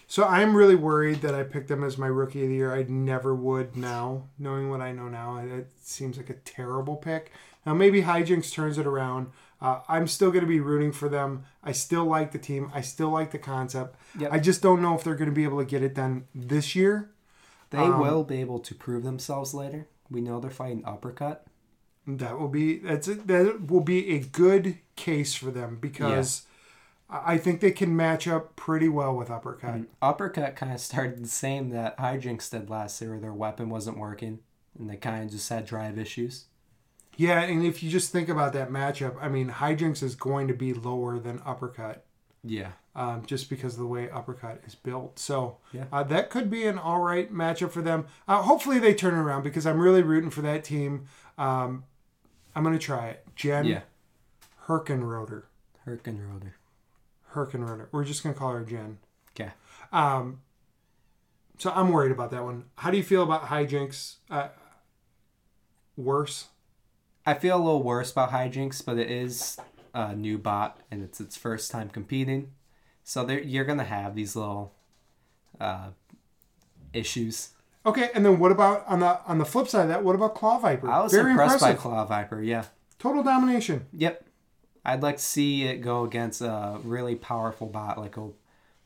So I'm really worried that I picked them as my Rookie of the Year. I never would now, knowing what I know now. It seems like a terrible pick. Now, maybe Hijinx turns it around. I'm still going to be rooting for them. I still like the team. I still like the concept. Yep. I just don't know if they're going to be able to get it done this year. They will be able to prove themselves later. We know they're fighting Uppercut. That will be a good case for them because I think they can match up pretty well with Uppercut. Mm-hmm. Uppercut kind of started the same that Hijinx did last year. Their weapon wasn't working, and they kind of just had drive issues. Yeah, and if you just think about that matchup, I mean, Hijinx is going to be lower than Uppercut. Yeah. Just because of the way Uppercut is built. So that could be an all right matchup for them. Hopefully they turn it around because I'm really rooting for that team. I'm going to try it. Jen Herkenroder. Herkenroder. We're just going to call her Jen. Okay. So I'm worried about that one. How do you feel about Hijinx? Worse? I feel a little worse about Hijinx, but it is a new bot, and it's its first time competing. So you're going to have these little issues. Okay, and then what about, on the flip side of that, what about Claw Viper? I was very impressed by Claw Viper, Total domination. Yep. I'd like to see it go against a really powerful bot, like a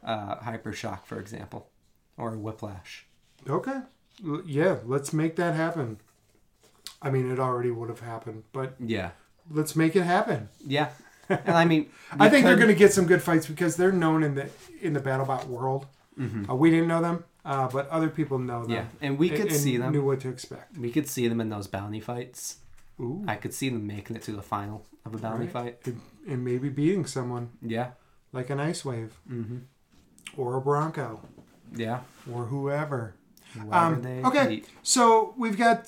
Hypershock, for example, or a Whiplash. Okay. Yeah, let's make that happen. I mean, it already would have happened, but let's make it happen. Yeah. And I mean, I think they're going to get some good fights because they're known in the BattleBot world. Mm-hmm. We didn't know them, but other people know them. Yeah, and we could see them. Knew what to expect. We could see them in those bounty fights. Ooh. I could see them making it to the final of a bounty fight. And maybe beating someone. Yeah. Like an Ice Wave. Mm-hmm. Or a Bronco. Yeah. Or whoever. So we've got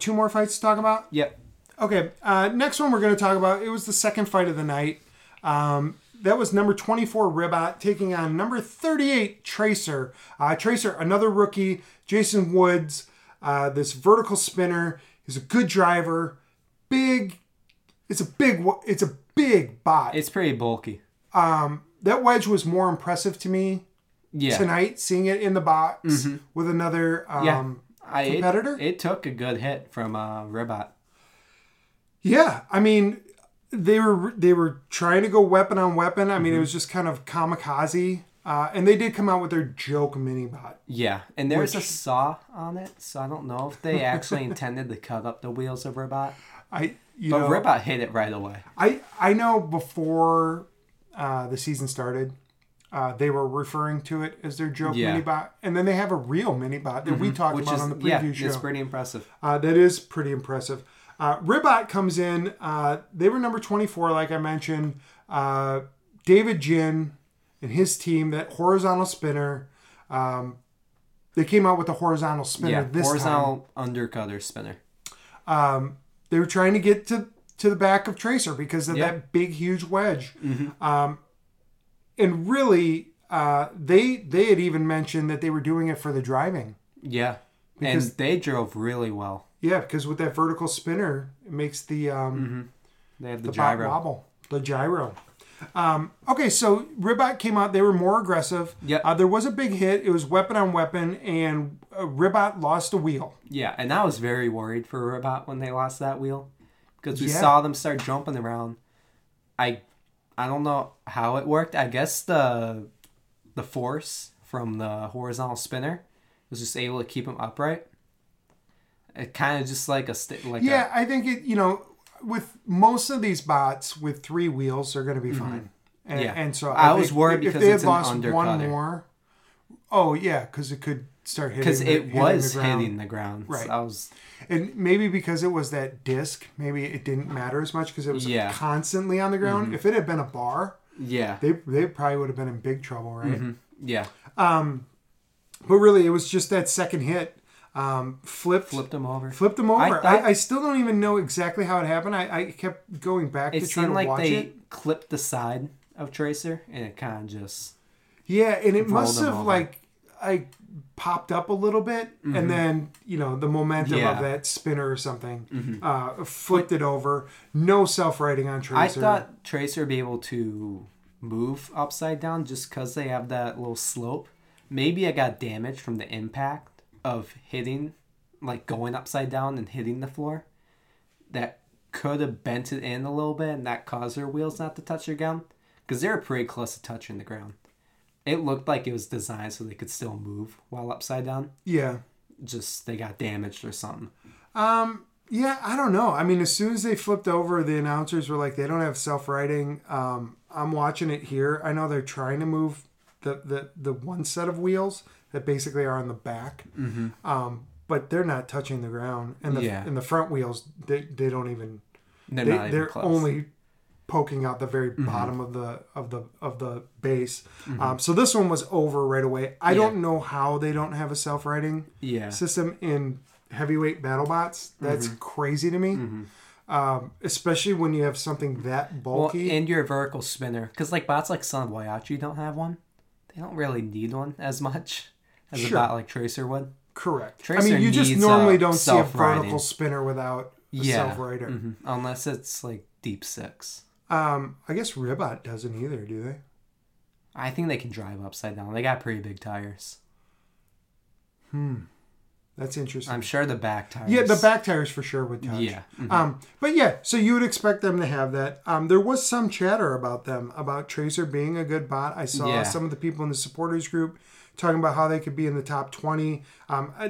two more fights to talk about? Yep. Okay, next one we're going to talk about, it was the second fight of the night. That was number 24 Ribbot taking on number 38 Tracer. Tracer, another rookie, Jason Woods, this vertical spinner. He's a good driver, big. It's a big bot. It's pretty bulky. That wedge was more impressive to me. Yeah. Tonight, seeing it in the box with another competitor. It took a good hit from Ribbot. Yeah, I mean, they were trying to go weapon on weapon. I mean, it was just kind of kamikaze. And they did come out with their joke mini bot. Yeah, and there's a saw on it, so I don't know if they actually intended to cut up the wheels of Ribbot. But Ribbot hit it right away. I know before the season started. They were referring to it as their joke minibot. And then they have a real minibot that we talked about on the preview show. That's pretty impressive. That is pretty impressive. Ribbot comes in. They were number 24, like I mentioned. David Jin and his team, that horizontal spinner. They came out with a horizontal spinner this time. Horizontal undercutter spinner. They were trying to get to the back of Tracer because of that big, huge wedge. And really, they had even mentioned that they were doing it for the driving. Yeah, because, and they drove really well. Yeah, because with that vertical spinner, it makes the they had the gyro wobble. The gyro. Okay, so Ribbot came out. They were more aggressive. Yeah, there was a big hit. It was weapon on weapon, and Ribbot lost a wheel. Yeah, and I was very worried for Ribbot when they lost that wheel because we saw them start jumping around. I don't know how it worked. I guess the force from the horizontal spinner was just able to keep him upright. It kind of just like a stick. I think it. You know, with most of these bots with three wheels, they're going to be fine. And so I was worried because if they had lost one more, Oh, yeah, because it could start hitting the ground. Because it was hitting the ground. Right. So I was... And maybe because it was that disc, maybe it didn't matter as much because it was constantly on the ground. Mm-hmm. If it had been a bar, they probably would have been in big trouble, right? Mm-hmm. Yeah. But really, it was just that second hit. Flipped them over. I still don't even know exactly how it happened. I kept going back to try to watch it. It seemed like they clipped the side of Tracer, and it kind of just... Yeah, and it must have, I popped up a little bit, mm-hmm. and then, the momentum of that spinner or something mm-hmm. Flipped it over. No self-righting on Tracer. I thought Tracer would be able to move upside down just because they have that little slope. Maybe I got damaged from the impact of hitting, going upside down and hitting the floor. That could have bent it in a little bit, and that caused their wheels not to touch the ground. Because they were pretty close to touching the ground. It looked like it was designed so they could still move while upside down. Yeah. Just they got damaged or something. Yeah, I don't know. I mean, as soon as they flipped over, the announcers were like, they don't have self-righting. I'm watching it here. I know they're trying to move the one set of wheels that basically are on the back. Mm-hmm. But they're not touching the ground. And the front wheels, they don't even... They're close. Only... poking out the very bottom mm-hmm. of the base. Mm-hmm. So this one was over right away. I don't know how they don't have a self-righting system in heavyweight BattleBots. That's mm-hmm. crazy to me. Mm-hmm. Especially when you have something that bulky. Well, and your vertical spinner. Because bots like Son of Waiachi don't have one. They don't really need one as much as a bot like Tracer would. Correct. Tracer you just normally don't see a vertical spinner without a self-righter. Mm-hmm. Unless it's deep six. I guess Ribbot doesn't either, do they? I think they can drive upside down. They got pretty big tires. That's interesting. I'm sure the back tires. Yeah, the back tires for sure would touch. Yeah. Mm-hmm. But yeah, so you would expect them to have that. There was some chatter about them, about Tracer being a good bot. I saw some of the people in the supporters group talking about how they could be in the top 20.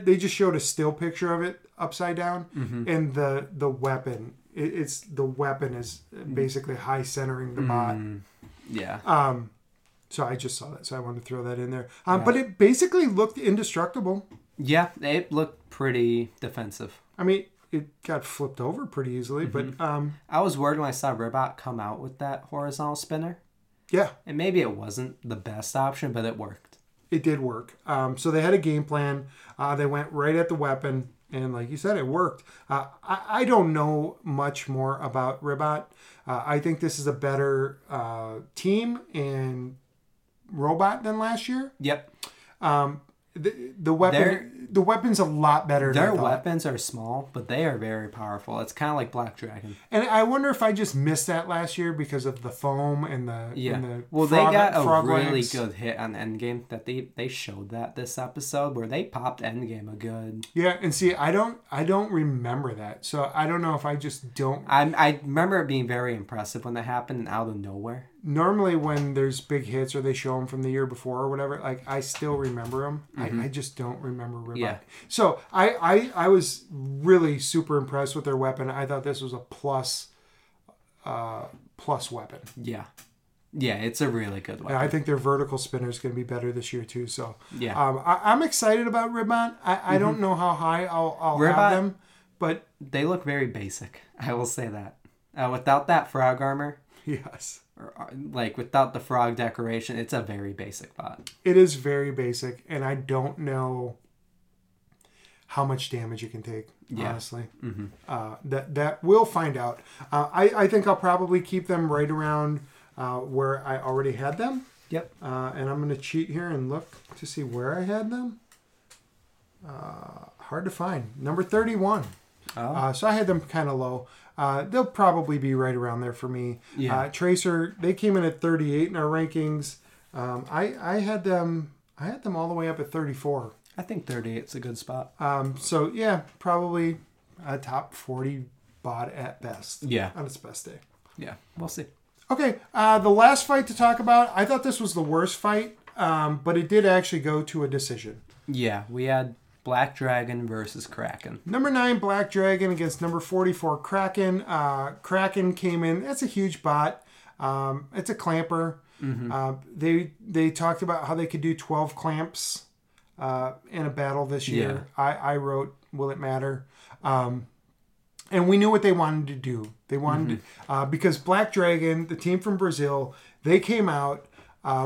They just showed a still picture of it upside down mm-hmm. and the weapon. It's the weapon is basically high centering the bot. Yeah. So I just saw that, so I wanted to throw that in there. But it basically looked indestructible. Yeah, it looked pretty defensive. I mean, it got flipped over pretty easily, mm-hmm. but I was worried when I saw Ribbot come out with that horizontal spinner. Yeah. And maybe it wasn't the best option, but it worked. It did work. So they had a game plan. They went right at the weapon. And like you said, it worked. I don't know much more about Ribbot. I think this is a better team and robot than last year. Yep. The weapon's a lot better. Their weapons are small, but they are very powerful. It's kind of like Black Dragon. And I wonder if I just missed that last year because of the foam and the and the frog, they got a really good hit on Endgame that they showed that this episode where they popped Endgame a good. Yeah, and see, I don't remember that, so I don't know if I just don't. I remember it being very impressive when that happened and out of nowhere. Normally when there's big hits or they show them from the year before or whatever, I still remember them. Mm-hmm. I just don't remember Ribbot. Yeah. So I was really super impressed with their weapon. I thought this was a plus weapon. Yeah. Yeah, it's a really good weapon. And I think their vertical spinner is going to be better this year too. So yeah. I'm excited about Ribbot. I don't know how high I'll Ribbot, have them, but... They look very basic. I will say that. Without that frog armor... Yes. Without the frog decoration, it's a very basic bot. It is very basic, and I don't know how much damage you can take, honestly. Mm-hmm. That we'll find out. I think I'll probably keep them right around where I already had them. Yep. And I'm going to cheat here and look to see where I had them. Hard to find. Number 31. Oh. So I had them kind of low. They'll probably be right around there for me. Yeah. Tracer, they came in at 38 in our rankings. I had them all the way up at 34. I think 38's a good spot. So yeah, probably a top 40 bot at best. Yeah. On its best day. Yeah. We'll see. Okay. The last fight to talk about, I thought this was the worst fight, but it did actually go to a decision. Yeah, we had Black Dragon versus Kraken. Number 9, Black Dragon against number 44, Kraken. Kraken came in. That's a huge bot. It's a clamper. Mm-hmm. They talked about how they could do 12 clamps in a battle this year. Yeah. I wrote, will it matter? And we knew what they wanted to do. They wanted to, because Black Dragon, the team from Brazil, they came out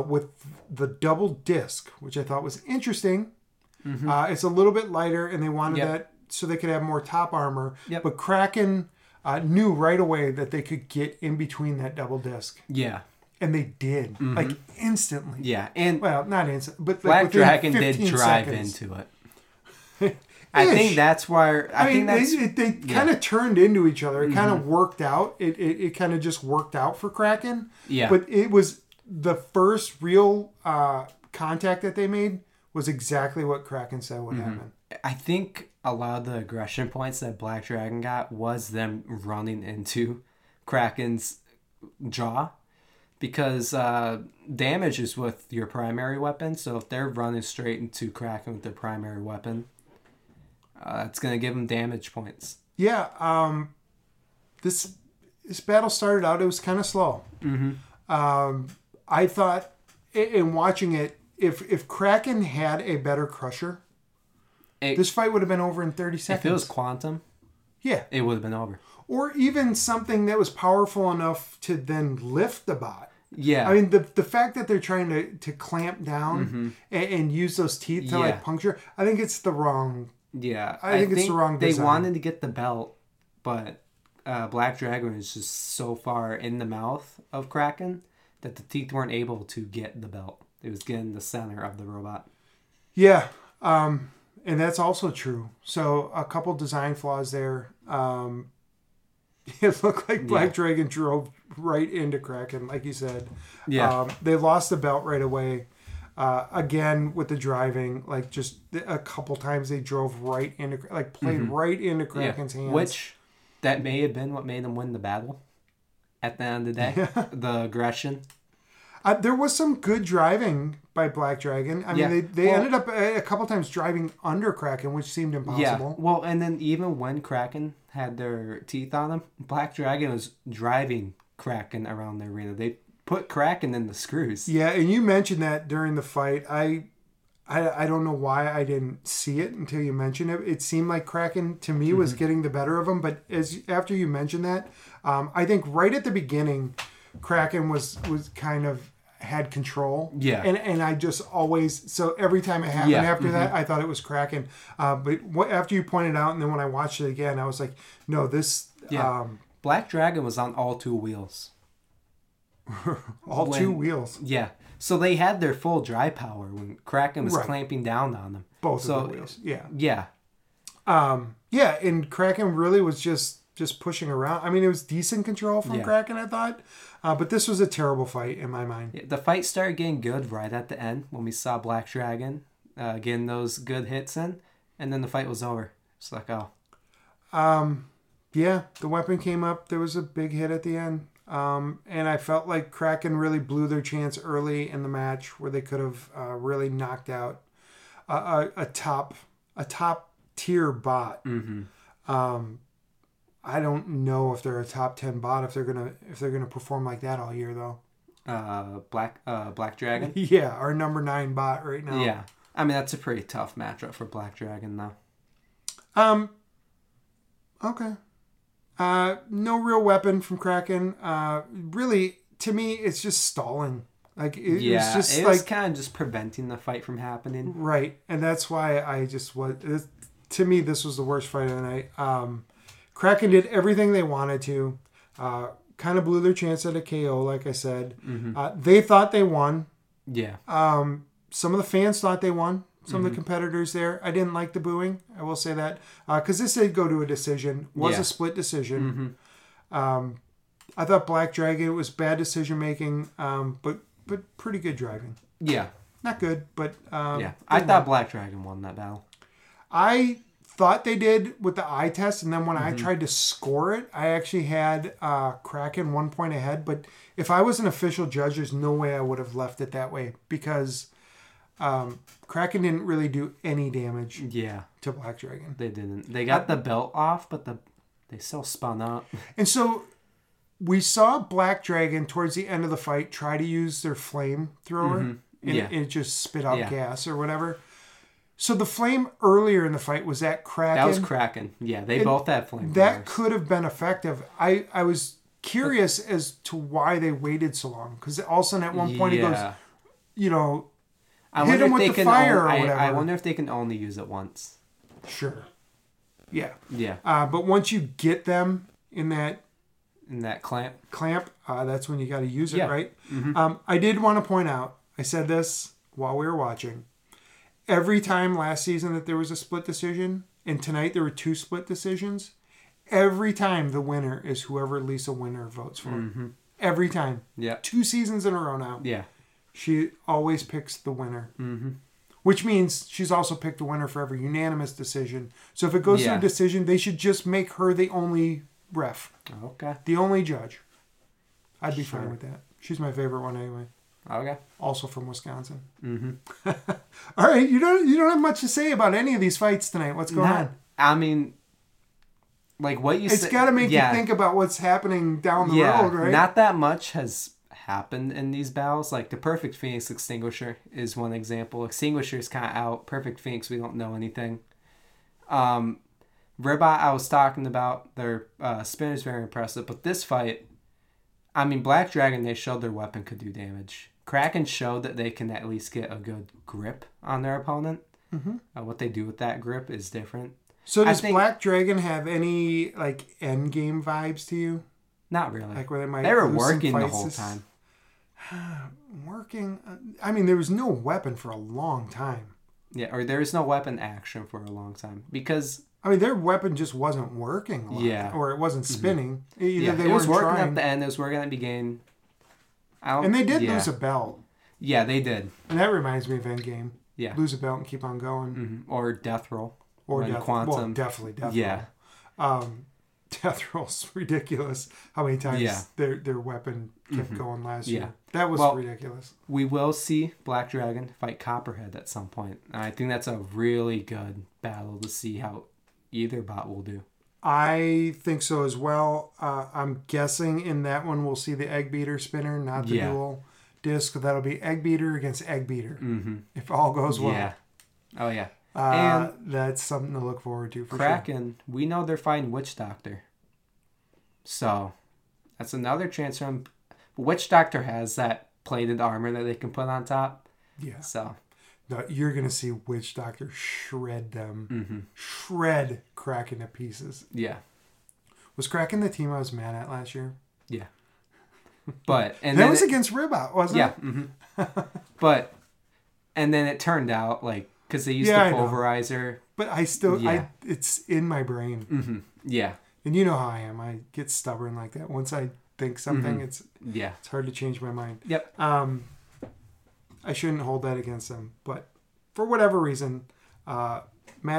with the double disc, which I thought was interesting. Mm-hmm. It's a little bit lighter, and they wanted that so they could have more top armor. Yep. But Kraken knew right away that they could get in between that double disc. Yeah. And they did, like instantly. Yeah, and well, not instantly, but Black Dragon did drive into it. I think that's why. I mean, they kind of turned into each other. It kind of worked out. It kind of just worked out for Kraken. Yeah. But it was the first real contact that they made was exactly what Kraken said would happen. I think a lot of the aggression points that Black Dragon got was them running into Kraken's jaw. Because damage is with your primary weapon, so if they're running straight into Kraken with their primary weapon, it's going to give them damage points. Yeah, this battle started out, it was kind of slow. Mm-hmm. I thought, in watching it, if Kraken had a better crusher, this fight would have been over in 30 seconds. If it was Quantum, it would have been over. Or even something that was powerful enough to then lift the bot. Yeah. I mean, the fact that they're trying to clamp down and use those teeth to like puncture, I think it's the wrong. Yeah. I think it's the wrong design. They wanted to get the belt, but Black Dragon is just so far in the mouth of Kraken that the teeth weren't able to get the belt. It was getting the center of the robot. Yeah. And that's also true. So a couple design flaws there. It looked like Black Dragon drove right into Kraken, like you said. Yeah. They lost the belt right away. Again, with the driving, like just a couple times they drove right into, like played right into Kraken's hands. Which, that may have been what made them win the battle at the end of the day. Yeah. The aggression. There was some good driving by Black Dragon. I mean, they ended up a couple times driving under Kraken, which seemed impossible. Yeah. Well, and then even when Kraken had their teeth on them, Black Dragon was driving Kraken around the arena. They put Kraken in the screws. Yeah, and you mentioned that during the fight. I don't know why I didn't see it until you mentioned it. It seemed like Kraken, to me, was getting the better of him. But after you mentioned that, I think right at the beginning, Kraken was kind of had control. Yeah. And I just always, so every time it happened after that, I thought it was Kraken. But after you pointed out, and then when I watched it again, I was like, no, this... Yeah. Black Dragon was on all two wheels. Two wheels? Yeah. So they had their full dry power when Kraken was clamping down on them. Both of the wheels. Yeah. Yeah. Yeah, and Kraken really was just pushing around. I mean, it was decent control from Kraken, I thought. But this was a terrible fight in my mind. Yeah, the fight started getting good right at the end when we saw Black Dragon getting those good hits in. And then the fight was over. It's like, oh. Yeah, the weapon came up. There was a big hit at the end. And I felt like Kraken really blew their chance early in the match where they could have really knocked out a top tier bot. Mm-hmm. I don't know if they're a top 10 bot if they're gonna perform like that all year though. Black Dragon. Yeah, our number 9 bot right now. Yeah, I mean that's a pretty tough matchup for Black Dragon though. Okay. No real weapon from Kraken. Really, to me, it's just stalling. Like it was kind of just preventing the fight from happening. Right, and that's why to me this was the worst fight of the night. Kraken did everything they wanted to. Kind of blew their chance at a KO, like I said. Mm-hmm. They thought they won. Yeah. Some of the fans thought they won. Some of the competitors there. I didn't like the booing. I will say that. Because this did go to a decision. Was a split decision. Mm-hmm. I thought Black Dragon was bad decision making, but pretty good driving. Yeah. Not good, but... I thought Black Dragon won that battle. I thought they did with the eye test, and then when I tried to score it, I actually had Kraken 1 point ahead, but if I was an official judge, there's no way I would have left it that way because Kraken didn't really do any damage to Black Dragon. They didn't. They got the belt off, but they still spun out. And so We saw Black Dragon towards the end of the fight try to use their flamethrower, and it just spit out gas or whatever. So the flame earlier in the fight was that Kraken. That was Kraken. Yeah, they both had flamethrowers. That could have been effective. I was curious as to why they waited so long, because all of a sudden at one point he goes, you know, hit him with the fire or whatever. I wonder if they can only use it once. Sure. Yeah. Yeah. But once you get them in that... in that clamp, that's when you got to use it, right? Mm-hmm. I did want to point out, I said this while we were watching, every time last season that there was a split decision, and tonight there were two split decisions, every time the winner is whoever Lisa Winner votes for. Mm-hmm. Every time. Yeah. 2 seasons in a row now. Yeah. She always picks the winner. Mm-hmm. Which means she's also picked the winner for every unanimous decision. So if it goes to a decision, they should just make her the only... ref. Okay. The only judge. I'd be fine with that. She's my favorite one anyway. Okay. Also from Wisconsin. Mm-hmm. All right. You don't have much to say about any of these fights tonight. What's going on? I mean, like what you said. It's got to make you think about what's happening down the road, right? Not that much has happened in these battles. Like the Perfect Phoenix Extinguisher is one example. Extinguisher's kind of out. Perfect Phoenix, we don't know anything. Ribbot, I was talking about, their spinner's very impressive, but this fight, I mean, Black Dragon, they showed their weapon could do damage. Kraken showed that they can at least get a good grip on their opponent. Mm-hmm. What they do with that grip is different. So does Black Dragon have any, like, endgame vibes to you? Not really. Like where they were working the whole time. Working? I mean, there was no weapon for a long time. Yeah, or there was no weapon action for a long time, because... I mean, their weapon just wasn't working a lot. Yeah. Or it wasn't spinning. Mm-hmm. Either they weren't trying. It was working at the end. It was working at the beginning. And they did lose a belt. Yeah, they did. And that reminds me of Endgame. Yeah. Lose a belt and keep on going. Mm-hmm. Or Death Roll. Or Quantum. Well, death Roll. Yeah. Death Roll's ridiculous. How many times their weapon kept going last year. That was ridiculous. We will see Black Dragon fight Copperhead at some point. And I think that's a really good battle to see how... either bot will do. I think so as well. I'm guessing in that one we'll see the egg beater spinner, not the dual disc. That'll be egg beater against egg beater if all goes well. Yeah. Oh yeah. And that's something to look forward to. For Kraken, sure. We know they're fighting Witch Doctor, so that's another chance for them. Witch Doctor has that plated armor that they can put on top. Yeah. So. You're going to see Witch Doctor shred them. Mm-hmm. Shred Kraken to pieces. Yeah. Was Kraken the team I was mad at last year? Yeah. But... and that was against Ribbot, wasn't it? Yeah. Mm-hmm. But... and then it turned out, like... because they used the pulverizer. But I still... yeah. It's in my brain. Mm-hmm. Yeah. And you know how I am. I get stubborn like that. Once I think something, it's... yeah. It's hard to change my mind. Yep. I shouldn't hold that against them, but for whatever reason, Matt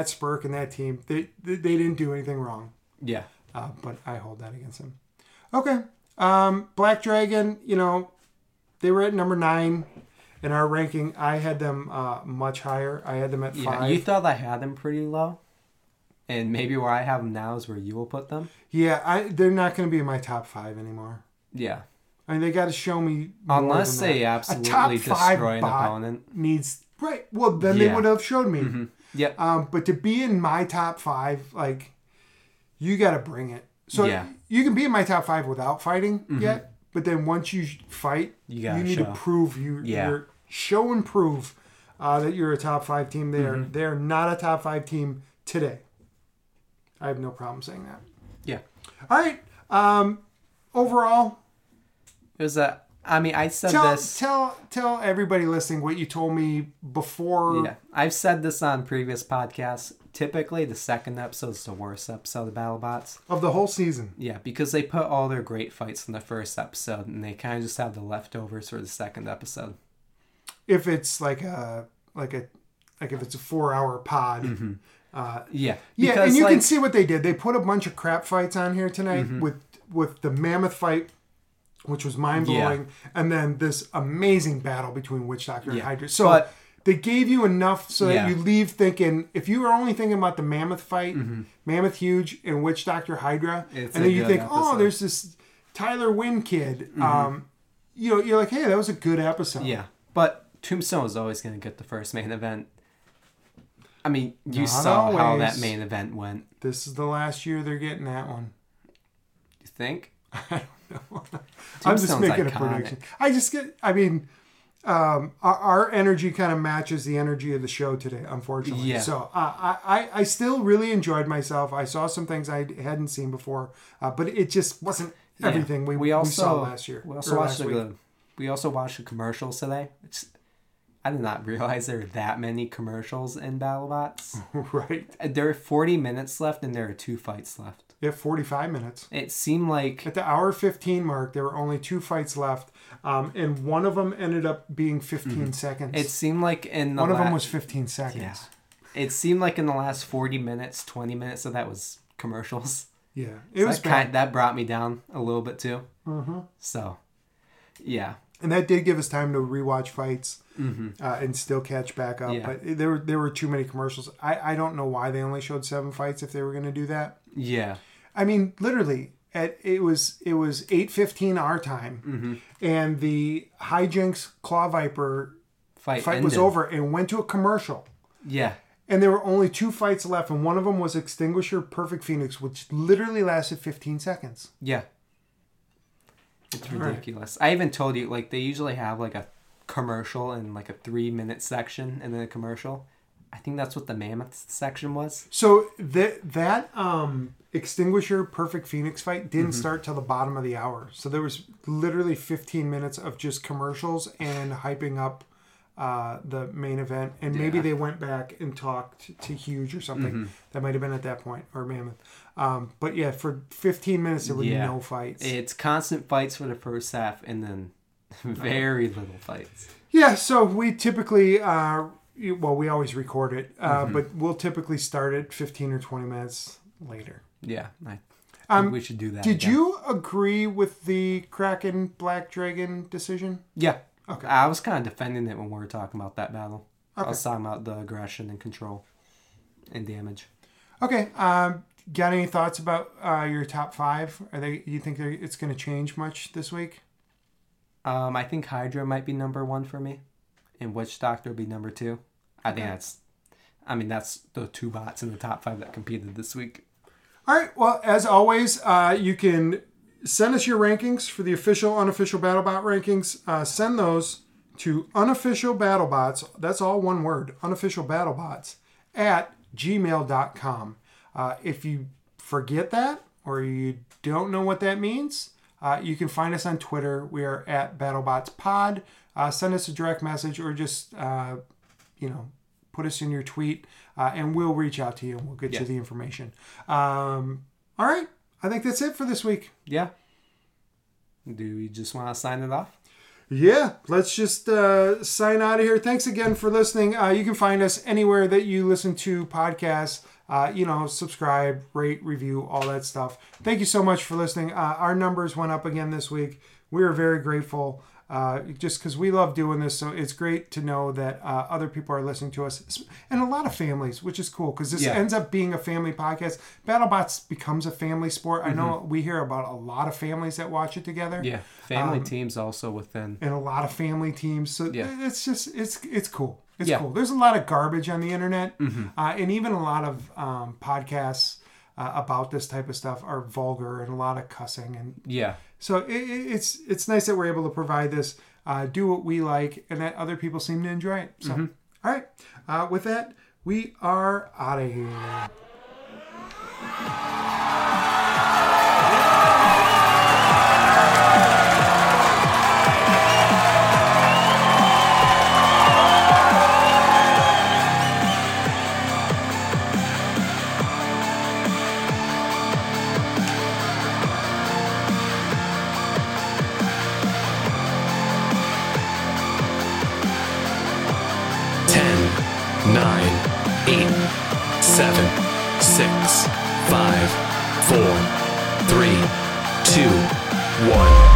Spurk and that team, they didn't do anything wrong. Yeah. But I hold that against them. Okay. Black Dragon, you know, they were at number 9 in our ranking. I had them much higher. I had them at 5. You thought I had them pretty low, and maybe where I have them now is where you will put them. Yeah, they're not going to be in my top 5 anymore. Yeah. I mean, they got to show me more. Unless than they that. Absolutely destroy an opponent. Needs, right. Well, then they would have showed me. Mm-hmm. Yeah. But to be in my top 5, like, you got to bring it. So you can be in my top 5 without fighting yet. But then once you fight, you need to prove you're show and prove that you're a top 5 team. They're not a top 5 team today. I have no problem saying that. Yeah. All right. Overall. It was I said this. Tell everybody listening what you told me before. Yeah, I've said this on previous podcasts. Typically, the second episode is the worst episode of BattleBots. Of the whole season. Yeah, because they put all their great fights in the first episode, and they kind of just have the leftovers for the second episode. If it's if it's a 4-hour pod. Mm-hmm. And you can see what they did. They put a bunch of crap fights on here tonight with the Mammoth fight, which was mind-blowing, and then this amazing battle between Witch Doctor and Hydra. So they gave you enough so that you leave thinking, if you were only thinking about the Mammoth fight, Mammoth Huge, and Witch Doctor Hydra, and then you think, episode. Oh, there's this Tyler Wynn kid, mm-hmm. You know, you're like, hey, that was a good episode. Yeah, but Tombstone was always going to get the first main event. I mean, you Not saw always. How that main event went. This is the last year they're getting that one. You think? I don't know. I'm just making iconic. A prediction. Our energy kind of matches the energy of the show today, unfortunately. Yeah. So I still really enjoyed myself. I saw some things I hadn't seen before, but it just wasn't everything we saw last year. We also watched the commercials today. I did not realize there were that many commercials in BattleBots. Right. There are 40 minutes left, and there are two fights left. Yeah, 45 minutes. It seemed like... At the hour 15 mark, there were only two fights left, and one of them ended up being 15 mm-hmm. seconds. It seemed like in the One of them was 15 seconds. Yeah. It seemed like in the last 40 minutes, 20 minutes of that was commercials. Yeah. That brought me down a little bit, too. Mm-hmm. So, yeah. And that did give us time to rewatch fights mm-hmm. And still catch back up. Yeah. But there were too many commercials. I don't know why they only showed 7 fights if they were going to do that. Yeah. I mean, literally, it was 8:15 our time, mm-hmm. and the Hijinx Claw Viper fight was over and went to a commercial. Yeah. And there were only 2 fights left, and one of them was Extinguisher Perfect Phoenix, which literally lasted 15 seconds. Yeah. It's ridiculous. Right. I even told you, like, they usually have, like, a commercial and, like, a 3-minute section and then a commercial. I think that's what the Mammoth section was. So that Extinguisher Perfect Phoenix fight didn't mm-hmm. start till the bottom of the hour. So there was literally 15 minutes of just commercials and hyping up the main event. And maybe they went back and talked to Huge or something. Mm-hmm. That might have been at that point, or Mammoth. But yeah, for 15 minutes, there were no fights. It's constant fights for the first half and then very little fights. Yeah, so we typically, we always record it, mm-hmm. but we'll typically start it 15 or 20 minutes later. Yeah, I think we should do that. Did you agree with the Kraken Black Dragon decision? Yeah. Okay. I was kind of defending it when we were talking about that battle. Okay. I was talking about the aggression and control and damage. Okay, got any thoughts about your top 5? Are they? You think it's going to change much this week? I think Hydra might be number 1 for me, and Witch Doctor will be number 2. I think that's the 2 bots in the top 5 that competed this week. All right. Well, as always, you can send us your rankings for the official, unofficial BattleBot rankings. Send those to Unofficial BattleBots. That's all one word. Unofficial BattleBots at gmail.com. If you forget that or you don't know what that means, you can find us on Twitter. We are at BattlebotsPod. Send us a direct message or just, put us in your tweet and we'll reach out to you and we'll get you the information. All right. I think that's it for this week. Yeah. Do we just want to sign it off? Yeah, let's just sign out of here. Thanks again for listening. You can find us anywhere that you listen to podcasts. Subscribe, rate, review, all that stuff. Thank you so much for listening. Our numbers went up again this week. We are very grateful just because we love doing this. So it's great to know that other people are listening to us and a lot of families, which is cool because this ends up being a family podcast. BattleBots becomes a family sport. Mm-hmm. I know we hear about a lot of families that watch it together. Yeah. Family teams also within. And a lot of family teams. So it's just, it's cool. It's cool. There's a lot of garbage on the internet mm-hmm. And even a lot of podcasts about this type of stuff are vulgar and a lot of cussing. So it's nice that we're able to provide this, do what we like, and that other people seem to enjoy it. So, mm-hmm. All right. With that, we are out of here. One.